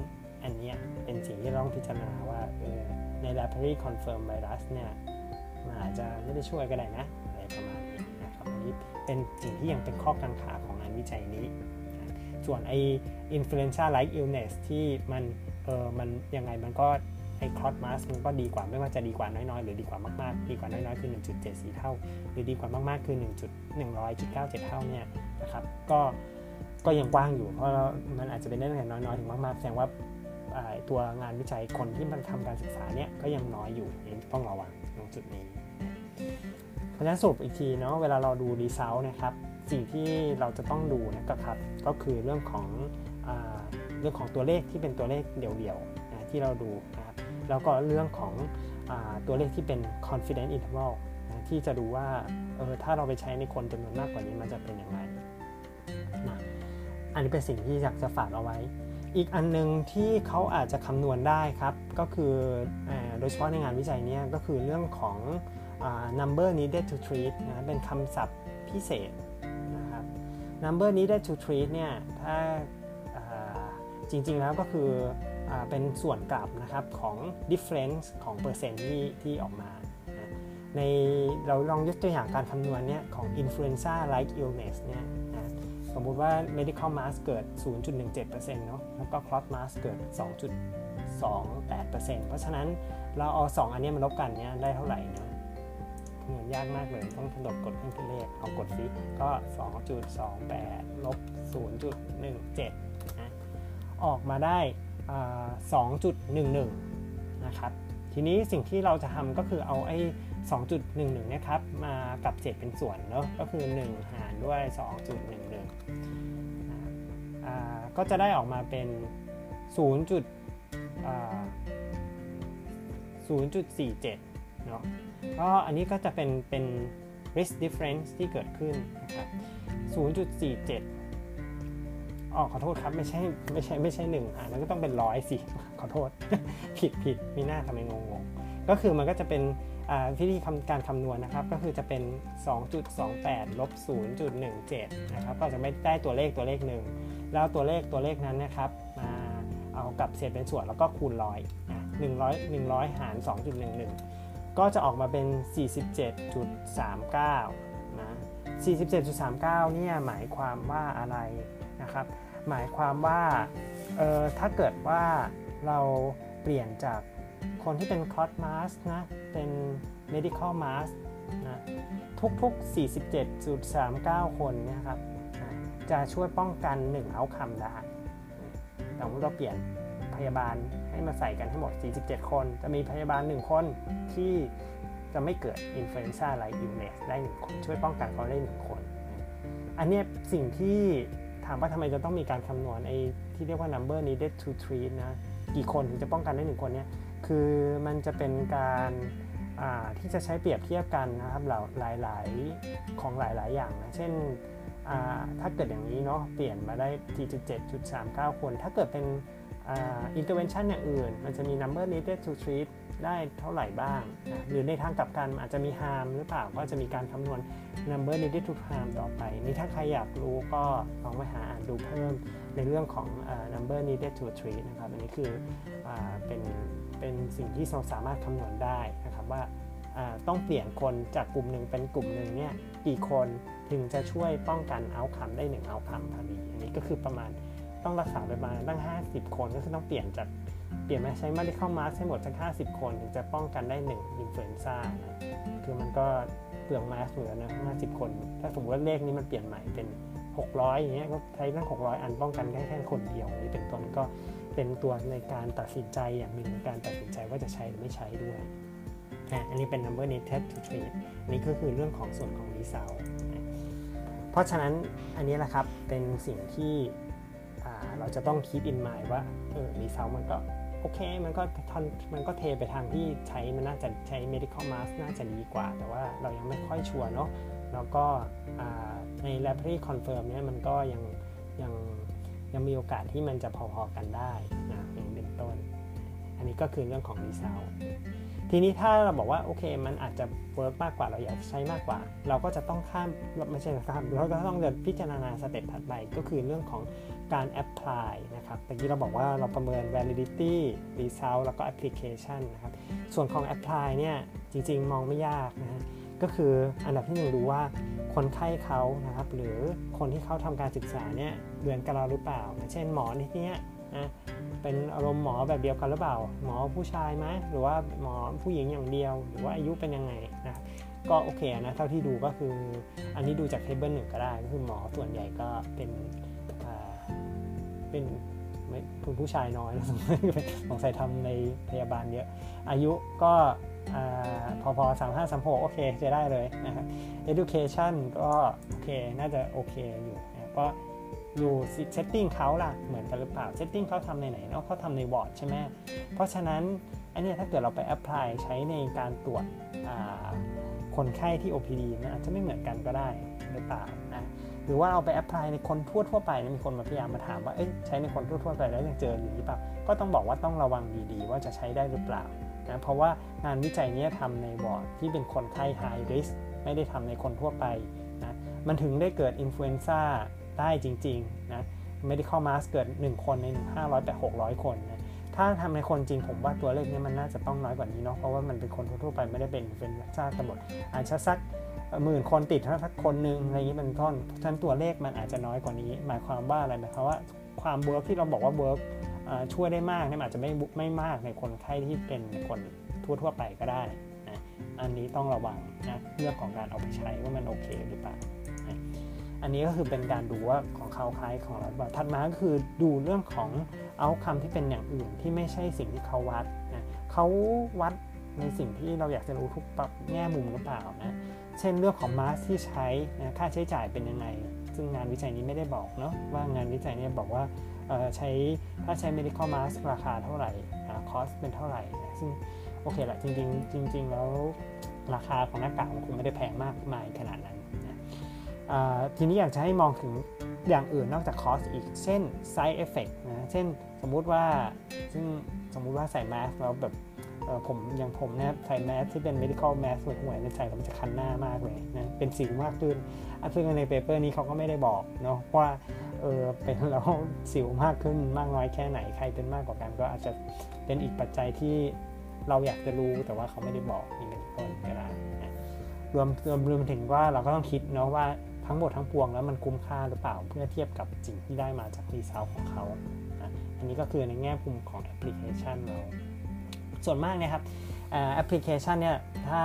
อันนี้เป็นสิ่งที่ต้องพิจารณาว่าเออใน laboratory confirm virus เนี่ยมันอาจจะไม่ได้ช่วยก็ได้นะอะไรประมาณนี้นะครับอันนี้เป็นสิ่งที่ยังเป็นข้อกังขาของงานวิจัยนี้ส่วนไอ้ influenza like illness ที่มันเออมันยังไงมันก็ไอ้ clot mask มันก็ดีกว่าไม่ว่าจะดีกว่าน้อยๆหรือดีกว่ามากๆดีกว่าน้อยๆคือ หนึ่งจุดเจ็ดสี่ เท่าหรือดีกว่ามากๆคือ หนึ่งจุดหนึ่งศูนย์เก้าเจ็ด เท่าเนี่ยนะครับก็ก็ยังกว้างอยู่เพราะมันอาจจะเป็นได้ตั้งแต่น้อยๆถึงมากๆแสดงว่าตัวงานวิจัยคนที่มันทำการศึกษาเนี่ยก็ยังน้อยอยู่ต้องระวังตรงจุดนี้เพราะฉะนั้นสรุปอีกทีเนาะเวลาเราดู result นะครับสิ่งที่เราจะต้องดูนะครับก็คือเรื่องของอ่าเรื่องของตัวเลขที่เป็นตัวเลขเดี่ยวๆนะที่เราดูนะครับแล้วก็เรื่องของอ่าตัวเลขที่เป็น confidence interval นะที่จะดูว่าเออถ้าเราไปใช้ในคนจำนวนมากกว่านี้มันจะเป็นยังไงนะอันนี้เป็นสิ่งที่อยากจะฝากเอาไว้อีกอันนึงที่เขาอาจจะคำนวณได้ครับก็คืออ่าโดยเฉพาะในงานวิจัยเนี่ยก็คือเรื่องของอ่า number needed to treat นะเป็นคำศัพท์พิเศษนะครับ number needed to treat เนี่ยถ้าจริงๆแล้วก็คือเป็นส่วนกลับนะครับของ difference ของเปอร์เซ็นต์ที่ที่ออกมาในเราลองยกตัวอย่างการคำนวณเนี่ยของ influenza like illness เนี่ยสมมุติว่า medical mask เกิด ศูนย์จุดหนึ่งเจ็ดเปอร์เซ็นต์ เนาะแล้วก็ clot mask เกิด สองจุดสองแปดเปอร์เซ็นต์ เพราะฉะนั้นเราเอาสองอันนี้มาลบกันเนี่ยได้เท่าไหร่นะเหมือนยากมากเลยต้องกระโดดกดเครื่องคิดเลขเอากดซิก็ สองจุดสองแปด ลบ ศูนย์จุดหนึ่งเจ็ดออกมาได้ สองจุดหนึ่งหนึ่ง นะครับทีนี้สิ่งที่เราจะทำก็คือเอาไอ้ สองจุดหนึ่งหนึ่ง นะครับมากับเศษเป็นส่วนเนาะก็คือหนึ่งหารด้วย สองจุดหนึ่งหนึ่ง อ่าก็จะได้ออกมาเป็น ศูนย์จุดสี่เจ็ด เนาะก็อันนี้ก็จะเป็นเป็น risk difference ที่เกิดขึ้นนะครับ ศูนย์จุดสี่เจ็ดอ๋อขอโทษครับไม่ใช่ไม่ใช่ไม่ใช่หนึ่งอ่ะมันก็ต้องเป็นร้อยสิขอโทษผิดผิดมีหน้าทำไมงงๆก็คือมันก็จะเป็นวิธีการคำนวณนะครับก็คือจะเป็น สองจุดสองแปด ลบ ศูนย์จุดหนึ่งเจ็ด นะครับก็จะไม่ได้ตัวเลขตัวเลขหนึ่งแล้วตัวเลขตัวเลขนั้นนะครับมา เอากับเศษเป็นส่วนแล้วก็คูณร้อยหนึ่งร้อยหาร สองจุดหนึ่งหนึ่ง ก็จะออกมาเป็น สี่สิบเจ็ดจุดสามเก้า นะ สี่สิบเจ็ดจุดสามเก้า เนี่ยหมายความว่าอะไรนะครับหมายความว่าเอ่อถ้าเกิดว่าเราเปลี่ยนจากคนที่เป็น clot mask นะเป็น medical mask นะทุกๆ สี่สิบเจ็ดจุดสามเก้า คนเนี่ยครับจะช่วยป้องกันหนึ่ง outcome ได้แต่ว่าเราเปลี่ยนพยาบาลให้มาใส่กันทั้งหมดสี่สิบเจ็ดคนจะมีพยาบาลหนึ่งคนที่จะไม่เกิด influenza like illness ได้หนึ่งคนช่วยป้องกันเขาได้หนึ่งคนอันนี้สิ่งที่ถามว่าทำไมจะต้องมีการคำนวณไอ้ที่เรียกว่า number needed to treat นะกี่คนถึงจะป้องกันได้หนึ่งคนเนี่ยคือมันจะเป็นการที่จะใช้เปรียบเทียบกันนะครับหลายๆของหลายๆอย่างนะเช่นถ้าเกิดอย่างนี้เนาะเปลี่ยนมาได้ สี่สิบเจ็ดจุดสามเก้า คนถ้าเกิดเป็นอินเตอร์เวนชั่นอย่างอื่นมันจะมี number needed to treat ได้เท่าไหร่บ้างนะหรือในทางกลับกันอาจจะมี harm หรือเปล่าก็จะมีการคำนวณ number needed to harm ต่อไปนี่ถ้าใครอยากรู้ก็ลองไปหาอ่านดูเพิ่มในเรื่องของ number needed to treat นะครับอันนี้คือเป็นเป็นสิ่งที่เราสามารถคำนวณได้นะครับว่าต้องเปลี่ยนคนจากกลุ่มหนึ่งเป็นกลุ่มหนึ่งเนี่ยกี่คนถึงจะช่วยป้องกัน outcome ได้หนึ่ง outcome พอดีอันนี้ก็คือประมาณต้องรักษาไปมาตั้งห้าสิบคนก็คือต้องเปลี่ยนจากเปลี่ยนมาใช้ medical mask ให้หมดสักห้าสิบคนถึงจะป้องกันได้หนึ่ง influenza นะคือมันก็เปลือง mask เหมือนกันนะห้าสิบคนถ้าสมมติว่าเลขนี้มันเปลี่ยนใหม่เป็นหกร้อยอย่างเงี้ยก็ใช้ตั้งหกร้อยอันป้องกันแค่แค่คนเดียวนี่เป็นต้นก็เป็นตัวในการตัดสินใจอย่างหนึ่งในการตัดสินใจว่าจะใช้หรือไม่ใช้ด้วยนะอันนี้เป็น number needed to treat นี่ก็คือเรื่องของส่วนของ result นะเพราะฉะนั้นอันนี้แหละครับเป็นสิ่งที่เราจะต้องคีปอินมายว่าเออรีเซลมันก็โอเคมันก็มันก็เทไปทางที่ใช้มันน่าจะใช้ medical mask น่าจะดีกว่าแต่ว่าเรายังไม่ค่อยชัวร์เนาะแล้วก็ใน laboratory confirm เนี่ยมันก็ยังยังยังมีโอกาสที่มันจะพอๆกันได้นะอย่างเป็นต้นอันนี้ก็คือเรื่องของรีเซลทีนี้ถ้าเราบอกว่าโอเคมันอาจจะเวิร์กมากกว่าเราอยากใช้มากกว่าเราก็จะต้องข้ามไม่ใช่ข้ามเราก็ต้องเดินพิจารณาสเต็ปถัดไปก็คือเรื่องของการ apply นะครับตะกี้เราบอกว่าเราประเมิน validity result แล้วก็ application นะครับส่วนของ apply เนี่ยจริงๆมองไม่ยากนะฮะก็คืออันดับที่หนึ่งดูว่าคนไข้เขานะครับหรือคนที่เขาทำการศึกษาเนี่ยเดือนกับเราหรือเปล่านะเช่นหมอในที่เนี้ยนะเป็นอารมณ์หมอแบบเดียวกันหรือเปล่าหมอผู้ชายไหมหรือว่าหมอผู้หญิงอย่างเดียวหรือว่าอายุเป็นยังไงนะก็โอเคนะเท่าที่ดูก็คืออันนี้ดูจาก table หนึ่งก็ได้ก็คือหมอส่วนใหญ่ก็เป็นเป็นคุณผู้ชายน้อยนะสมมติสงสัยทำในพยาบาลเยอะอายุก็พอๆสามสิบห้า สามสิบหกโอเคจะได้เลยนะครับ education ก็โอเคน่าจะโอเคอยู่นะก็อยู่ setting เขาล่ะเหมือนกันหรือเปล่า setting เขาทำในไหนเนาะเขาทำในวอร์ดใช่ไหมเพราะฉะนั้นอันนี้ถ้าเกิดเราไป apply ใช้ในการตรวจคนไข้ที่ โอ พี ดี นะอาจจะไม่เหมือนกันก็ได้หรือเปล่านะหรือว่าเอาไปแอพพลายในคนทั่วๆไปนะมีคนมาพยายามมาถามว่าเอ๊ะใช้ในคนทั่วๆไปแล้วยังเจออยู่หรือเปล่าก็ต้องบอกว่าต้องระวังดีๆว่าจะใช้ได้หรือเปล่านะเพราะว่างานวิจัยนี้ทำในวอร์ดที่เป็นคนไข้ high risk ไม่ได้ทำในคนทั่วไปนะมันถึงได้เกิด influenza ได้จริงๆนะ medical mask เกิดหนึ่งคนในหนึ่งพันห้าร้อย แปดร้อย หกร้อยคนนะถ้าทำในคนจริงผมว่าตัวเลขนี้มันน่าจะต้องน้อยกว่านี้เนาะเพราะว่ามันเป็นคนทั่วๆไปไม่ได้เป็น influenza ทั้งหมดอาจจะสักหมื่นคนติดสักคนหนึ่งอะไรอย่างนี้เป็นต้นฉะนั้นตัวเลขมันอาจจะน้อยกว่านี้หมายความว่าอะไรหมายความว่าความเวิร์กที่เราบอกว่าเวิร์กช่วยได้มากเนี่ยอาจจะไม่ไม่มากในคนไข้ที่เป็นคนทั่วๆไปก็ได้นะอันนี้ต้องระวังนะเรื่องของการเอาไปใช้ว่ามันโอเคหรือเปล่านะอันนี้ก็คือเป็นการดูว่าของเขาคล้ายของเราแบบถัดมาก็คือดูเรื่องของเอาคำที่เป็นอย่างอื่นที่ไม่ใช่สิ่งที่เขาวัดนะเขาวัดในสิ่งที่เราอยากจะรู้ทุกแง่มุมหรือเปล่านะเช่นเรื่องของมาสที่ใช้นะค่าใช้จ่ายเป็นยังไงซึ่งงานวิจัยนี้ไม่ได้บอกเนาะว่างานวิจัยนี้บอกว่าใช้ถ้าใช้ medical mask ราคาเท่าไหร่คอสเป็นเท่าไหร่นะซึ่งโอเคละจริงๆจริงๆแล้วราคาของหน้ากากมันคงไม่ได้แพงมากมายขนาดนั้นนะทีนี้อยากจะให้มองถึงอย่างอื่นนอกจากคอสอีกเช่น side effect นะเช่นสมมุติว่าซึ่งสมมุติว่าใส่มาสแล้วแบบผมอย่างผมเนี่ยใส่แมสที่เป็น medical mask ห่วยๆเนี่ยใส่แล้วมันจะคันหน้ามากเลยนะเป็นสิวมากขึ้นซึ่งในเปเปอร์นี้เขาก็ไม่ได้บอกเนาะว่า เออเป็นแล้วสิวมากขึ้นมากน้อยแค่ไหนใครเป็นมากกว่ากันก็อาจจะเป็นอีกปัจจัยที่เราอยากจะรู้แต่ว่าเขาไม่ได้บอกนี่เป็นต้นก็ได้รวมรวมรวมถึงว่าเราก็ต้องคิดเนาะว่าทั้งหมดทั้งปวงแล้วมันคุ้มค่าหรือเปล่าเพื่อเทียบกับสิ่งที่ได้มาจากรีซอสของเขานะอันนี้ก็คือในแง่มุมของแอปพลิเคชันเราส่วนมากนะครับแอปพลิเคชันเนี่ยถ้า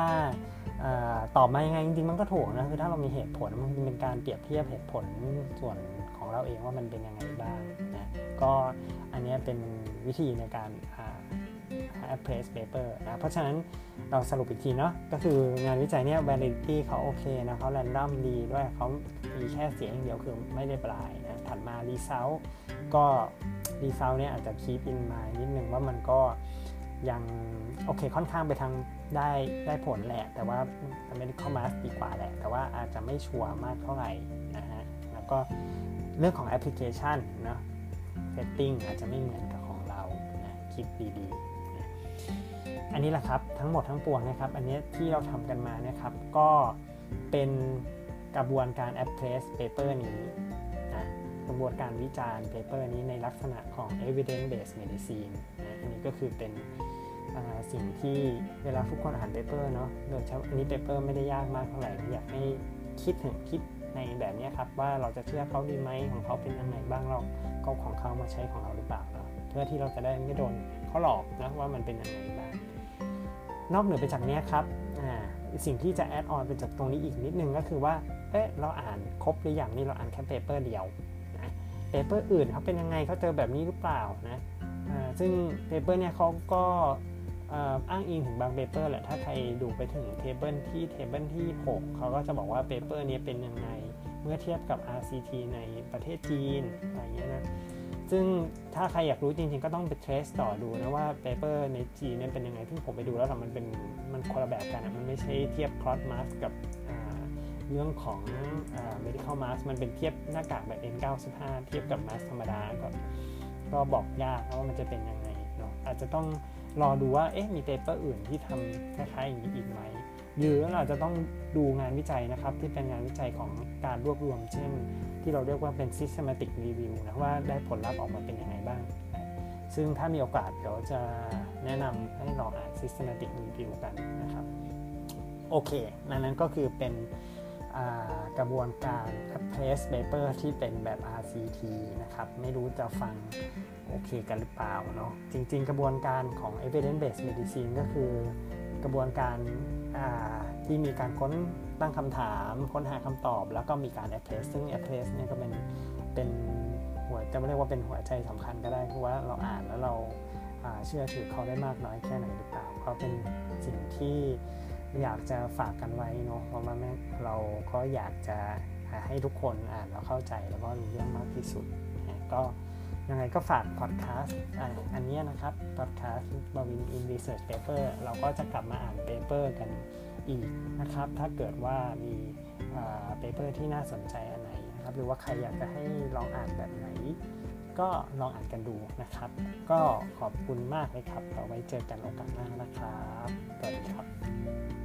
ตอบมายังไงจริงๆมันก็ถูกนะคือถ้าเรามีเหตุผลมันเป็นการเปรียบเทียบเหตุผลส่วนของเราเองว่ามันเป็นยังไงบ้างนะก็อันนี้เป็นวิธีในการappraise paper นะเพราะฉะนั้นเราสรุปอีกทีเนาะก็คืองานวิจัยเนี่ย validity เขาโอเคนะเขา random ดีด้วยเขามีแค่เสียงอย่างเดียวคือไม่ได้ปลายนะถัดมา result ก็ result เนี่ยอาจจะ keep in mind นิดนึงว่ามันก็ยังโอเคค่อนข้างไปทางได้ได้ผลแหละแต่ว่า medical mass ดีกว่าแหละแต่ว่าอาจจะไม่ชัวร์มากเท่าไหร่นะฮะแล้วก็เรื่องของ application นะ setting อาจจะไม่เหมือนกับของเรานะคิดดีๆอันนี้แหละครับทั้งหมดทั้งปวงนะครับอันนี้ที่เราทำกันมานะครับก็เป็นกระบวนการ appraise paper นี้นะกระบวนการวิจารณ์ paper นี้ในลักษณะของ evidence based medicine นะอันนี้ก็คือเป็นสิ่งที่เวลาทุกคนอ่าน paper เนาะโดยเฉพาะอันนี้ paper ไม่ได้ยากมากเท่าไหร่อยากให้คิดถึงคิดในแบบนี้ครับว่าเราจะเชื่อเขาดีไหมของเขาเป็นยังไงบ้างเราก็ของเขามาใช้ของเราหรือเปล่าเนาะเพื่อที่เราจะได้ไม่โดนเขาหลอกนะว่ามันเป็นยังไงบ้างนอกเหนือไปจากนี้ครับสิ่งที่จะแอดออนไปจากตรงนี้อีกนิดนึงก็คือว่า เอ๊ะ เราอ่านครบหรือยังนี่เราอ่านแค่เปเปอร์เดียวนะเปเปอร์อื่นเขาเป็นยังไงเขาเจอแบบนี้หรือเปล่านะซึ่งเปเปอร์เนี่ยเขาก็อ้างอิงถึงบางเปเปอร์แหละถ้าใครดูไปถึงเทเบิลที่เทเบิลที่หกเขาก็จะบอกว่าเปเปอร์นี้เป็นยังไงเมื่อเทียบกับ อาร์ ซี ที ในประเทศจีนอะไรเงี้ยนะซึ่งถ้าใครอยากรู้จริงๆก็ต้องไปเทรสต่อดูนะว่าเปเปอร์ในจีนเนี่ยเป็นยังไงที่ผมไปดูแล้วมันเป็นมันคนละแบบกันนะมันไม่ใช่เทียบ cross mask กับเรื่องของ medical mask มันเป็นเทียบหน้ากากแบบ เอ็น เก้าสิบห้า เทียบกับ mask ธรรมดาก็ก็บอกยากว่ามันจะเป็นยังไงเนาะอาจจะต้องรอดูว่าเอ๊ะมีเปเปอร์อื่นที่ทำคล้ายๆอย่างนี้อีกไหมหรือเราจะต้องดูงานวิจัยนะครับที่เป็นงานวิจัยของการรวบรวมเช่นที่เราเรียกว่าเป็น systematic review นะว่าได้ผลลัพธ์ออกมาเป็นยังไงบ้างซึ่งถ้ามีโอกาสเดี๋ยวจะแนะนำให้ลองอ่าน systematic review กันนะครับโอเคนั้นก็คือเป็นกระบวนการ appraise paper ที่เป็นแบบ อาร์ ซี ที นะครับไม่รู้จะฟังโอเคกันหรือเปล่าเนาะจริงๆกระบวนการของ evidence based medicine ก็คือกระบวนการที่มีการค้นตั้งคำถามค้นหาคำตอบแล้วก็มีการ appraise ซึ่ง appraise เนี่ยก็เป็นเป็นหัวจะไม่เรียกว่าเป็นหัวใจสำคัญก็ได้เพราะว่าเราอ่านแล้วเราเชื่อถือเขาได้มากน้อยแค่ไหนหรือเปล่าก็เป็นสิ่งที่อยากจะฝากกันไว้เนาะเพราะว่าแม่เราก็อยากจะให้ทุกคนอ่านแล้วเข้าใจแล้วก็รู้เรื่องมากที่สุดก็ยังไงก็ฝากพอดคาสต์อันนี้นะครับพอดคาสต์ Bawin in Research Paper เราก็จะกลับมาอ่านเปเปอร์กันอีกนะครับถ้าเกิดว่ามีเปเปอร์ที่น่าสนใจอันไหนนะครับหรือว่าใครอยากจะให้ลองอ่านแบบไหนก็ลองอ่านกันดูนะครับก็ขอบคุณมากเลยครับเราไว้เจอกันโอกาสหน้านะครับสวัสดีครับ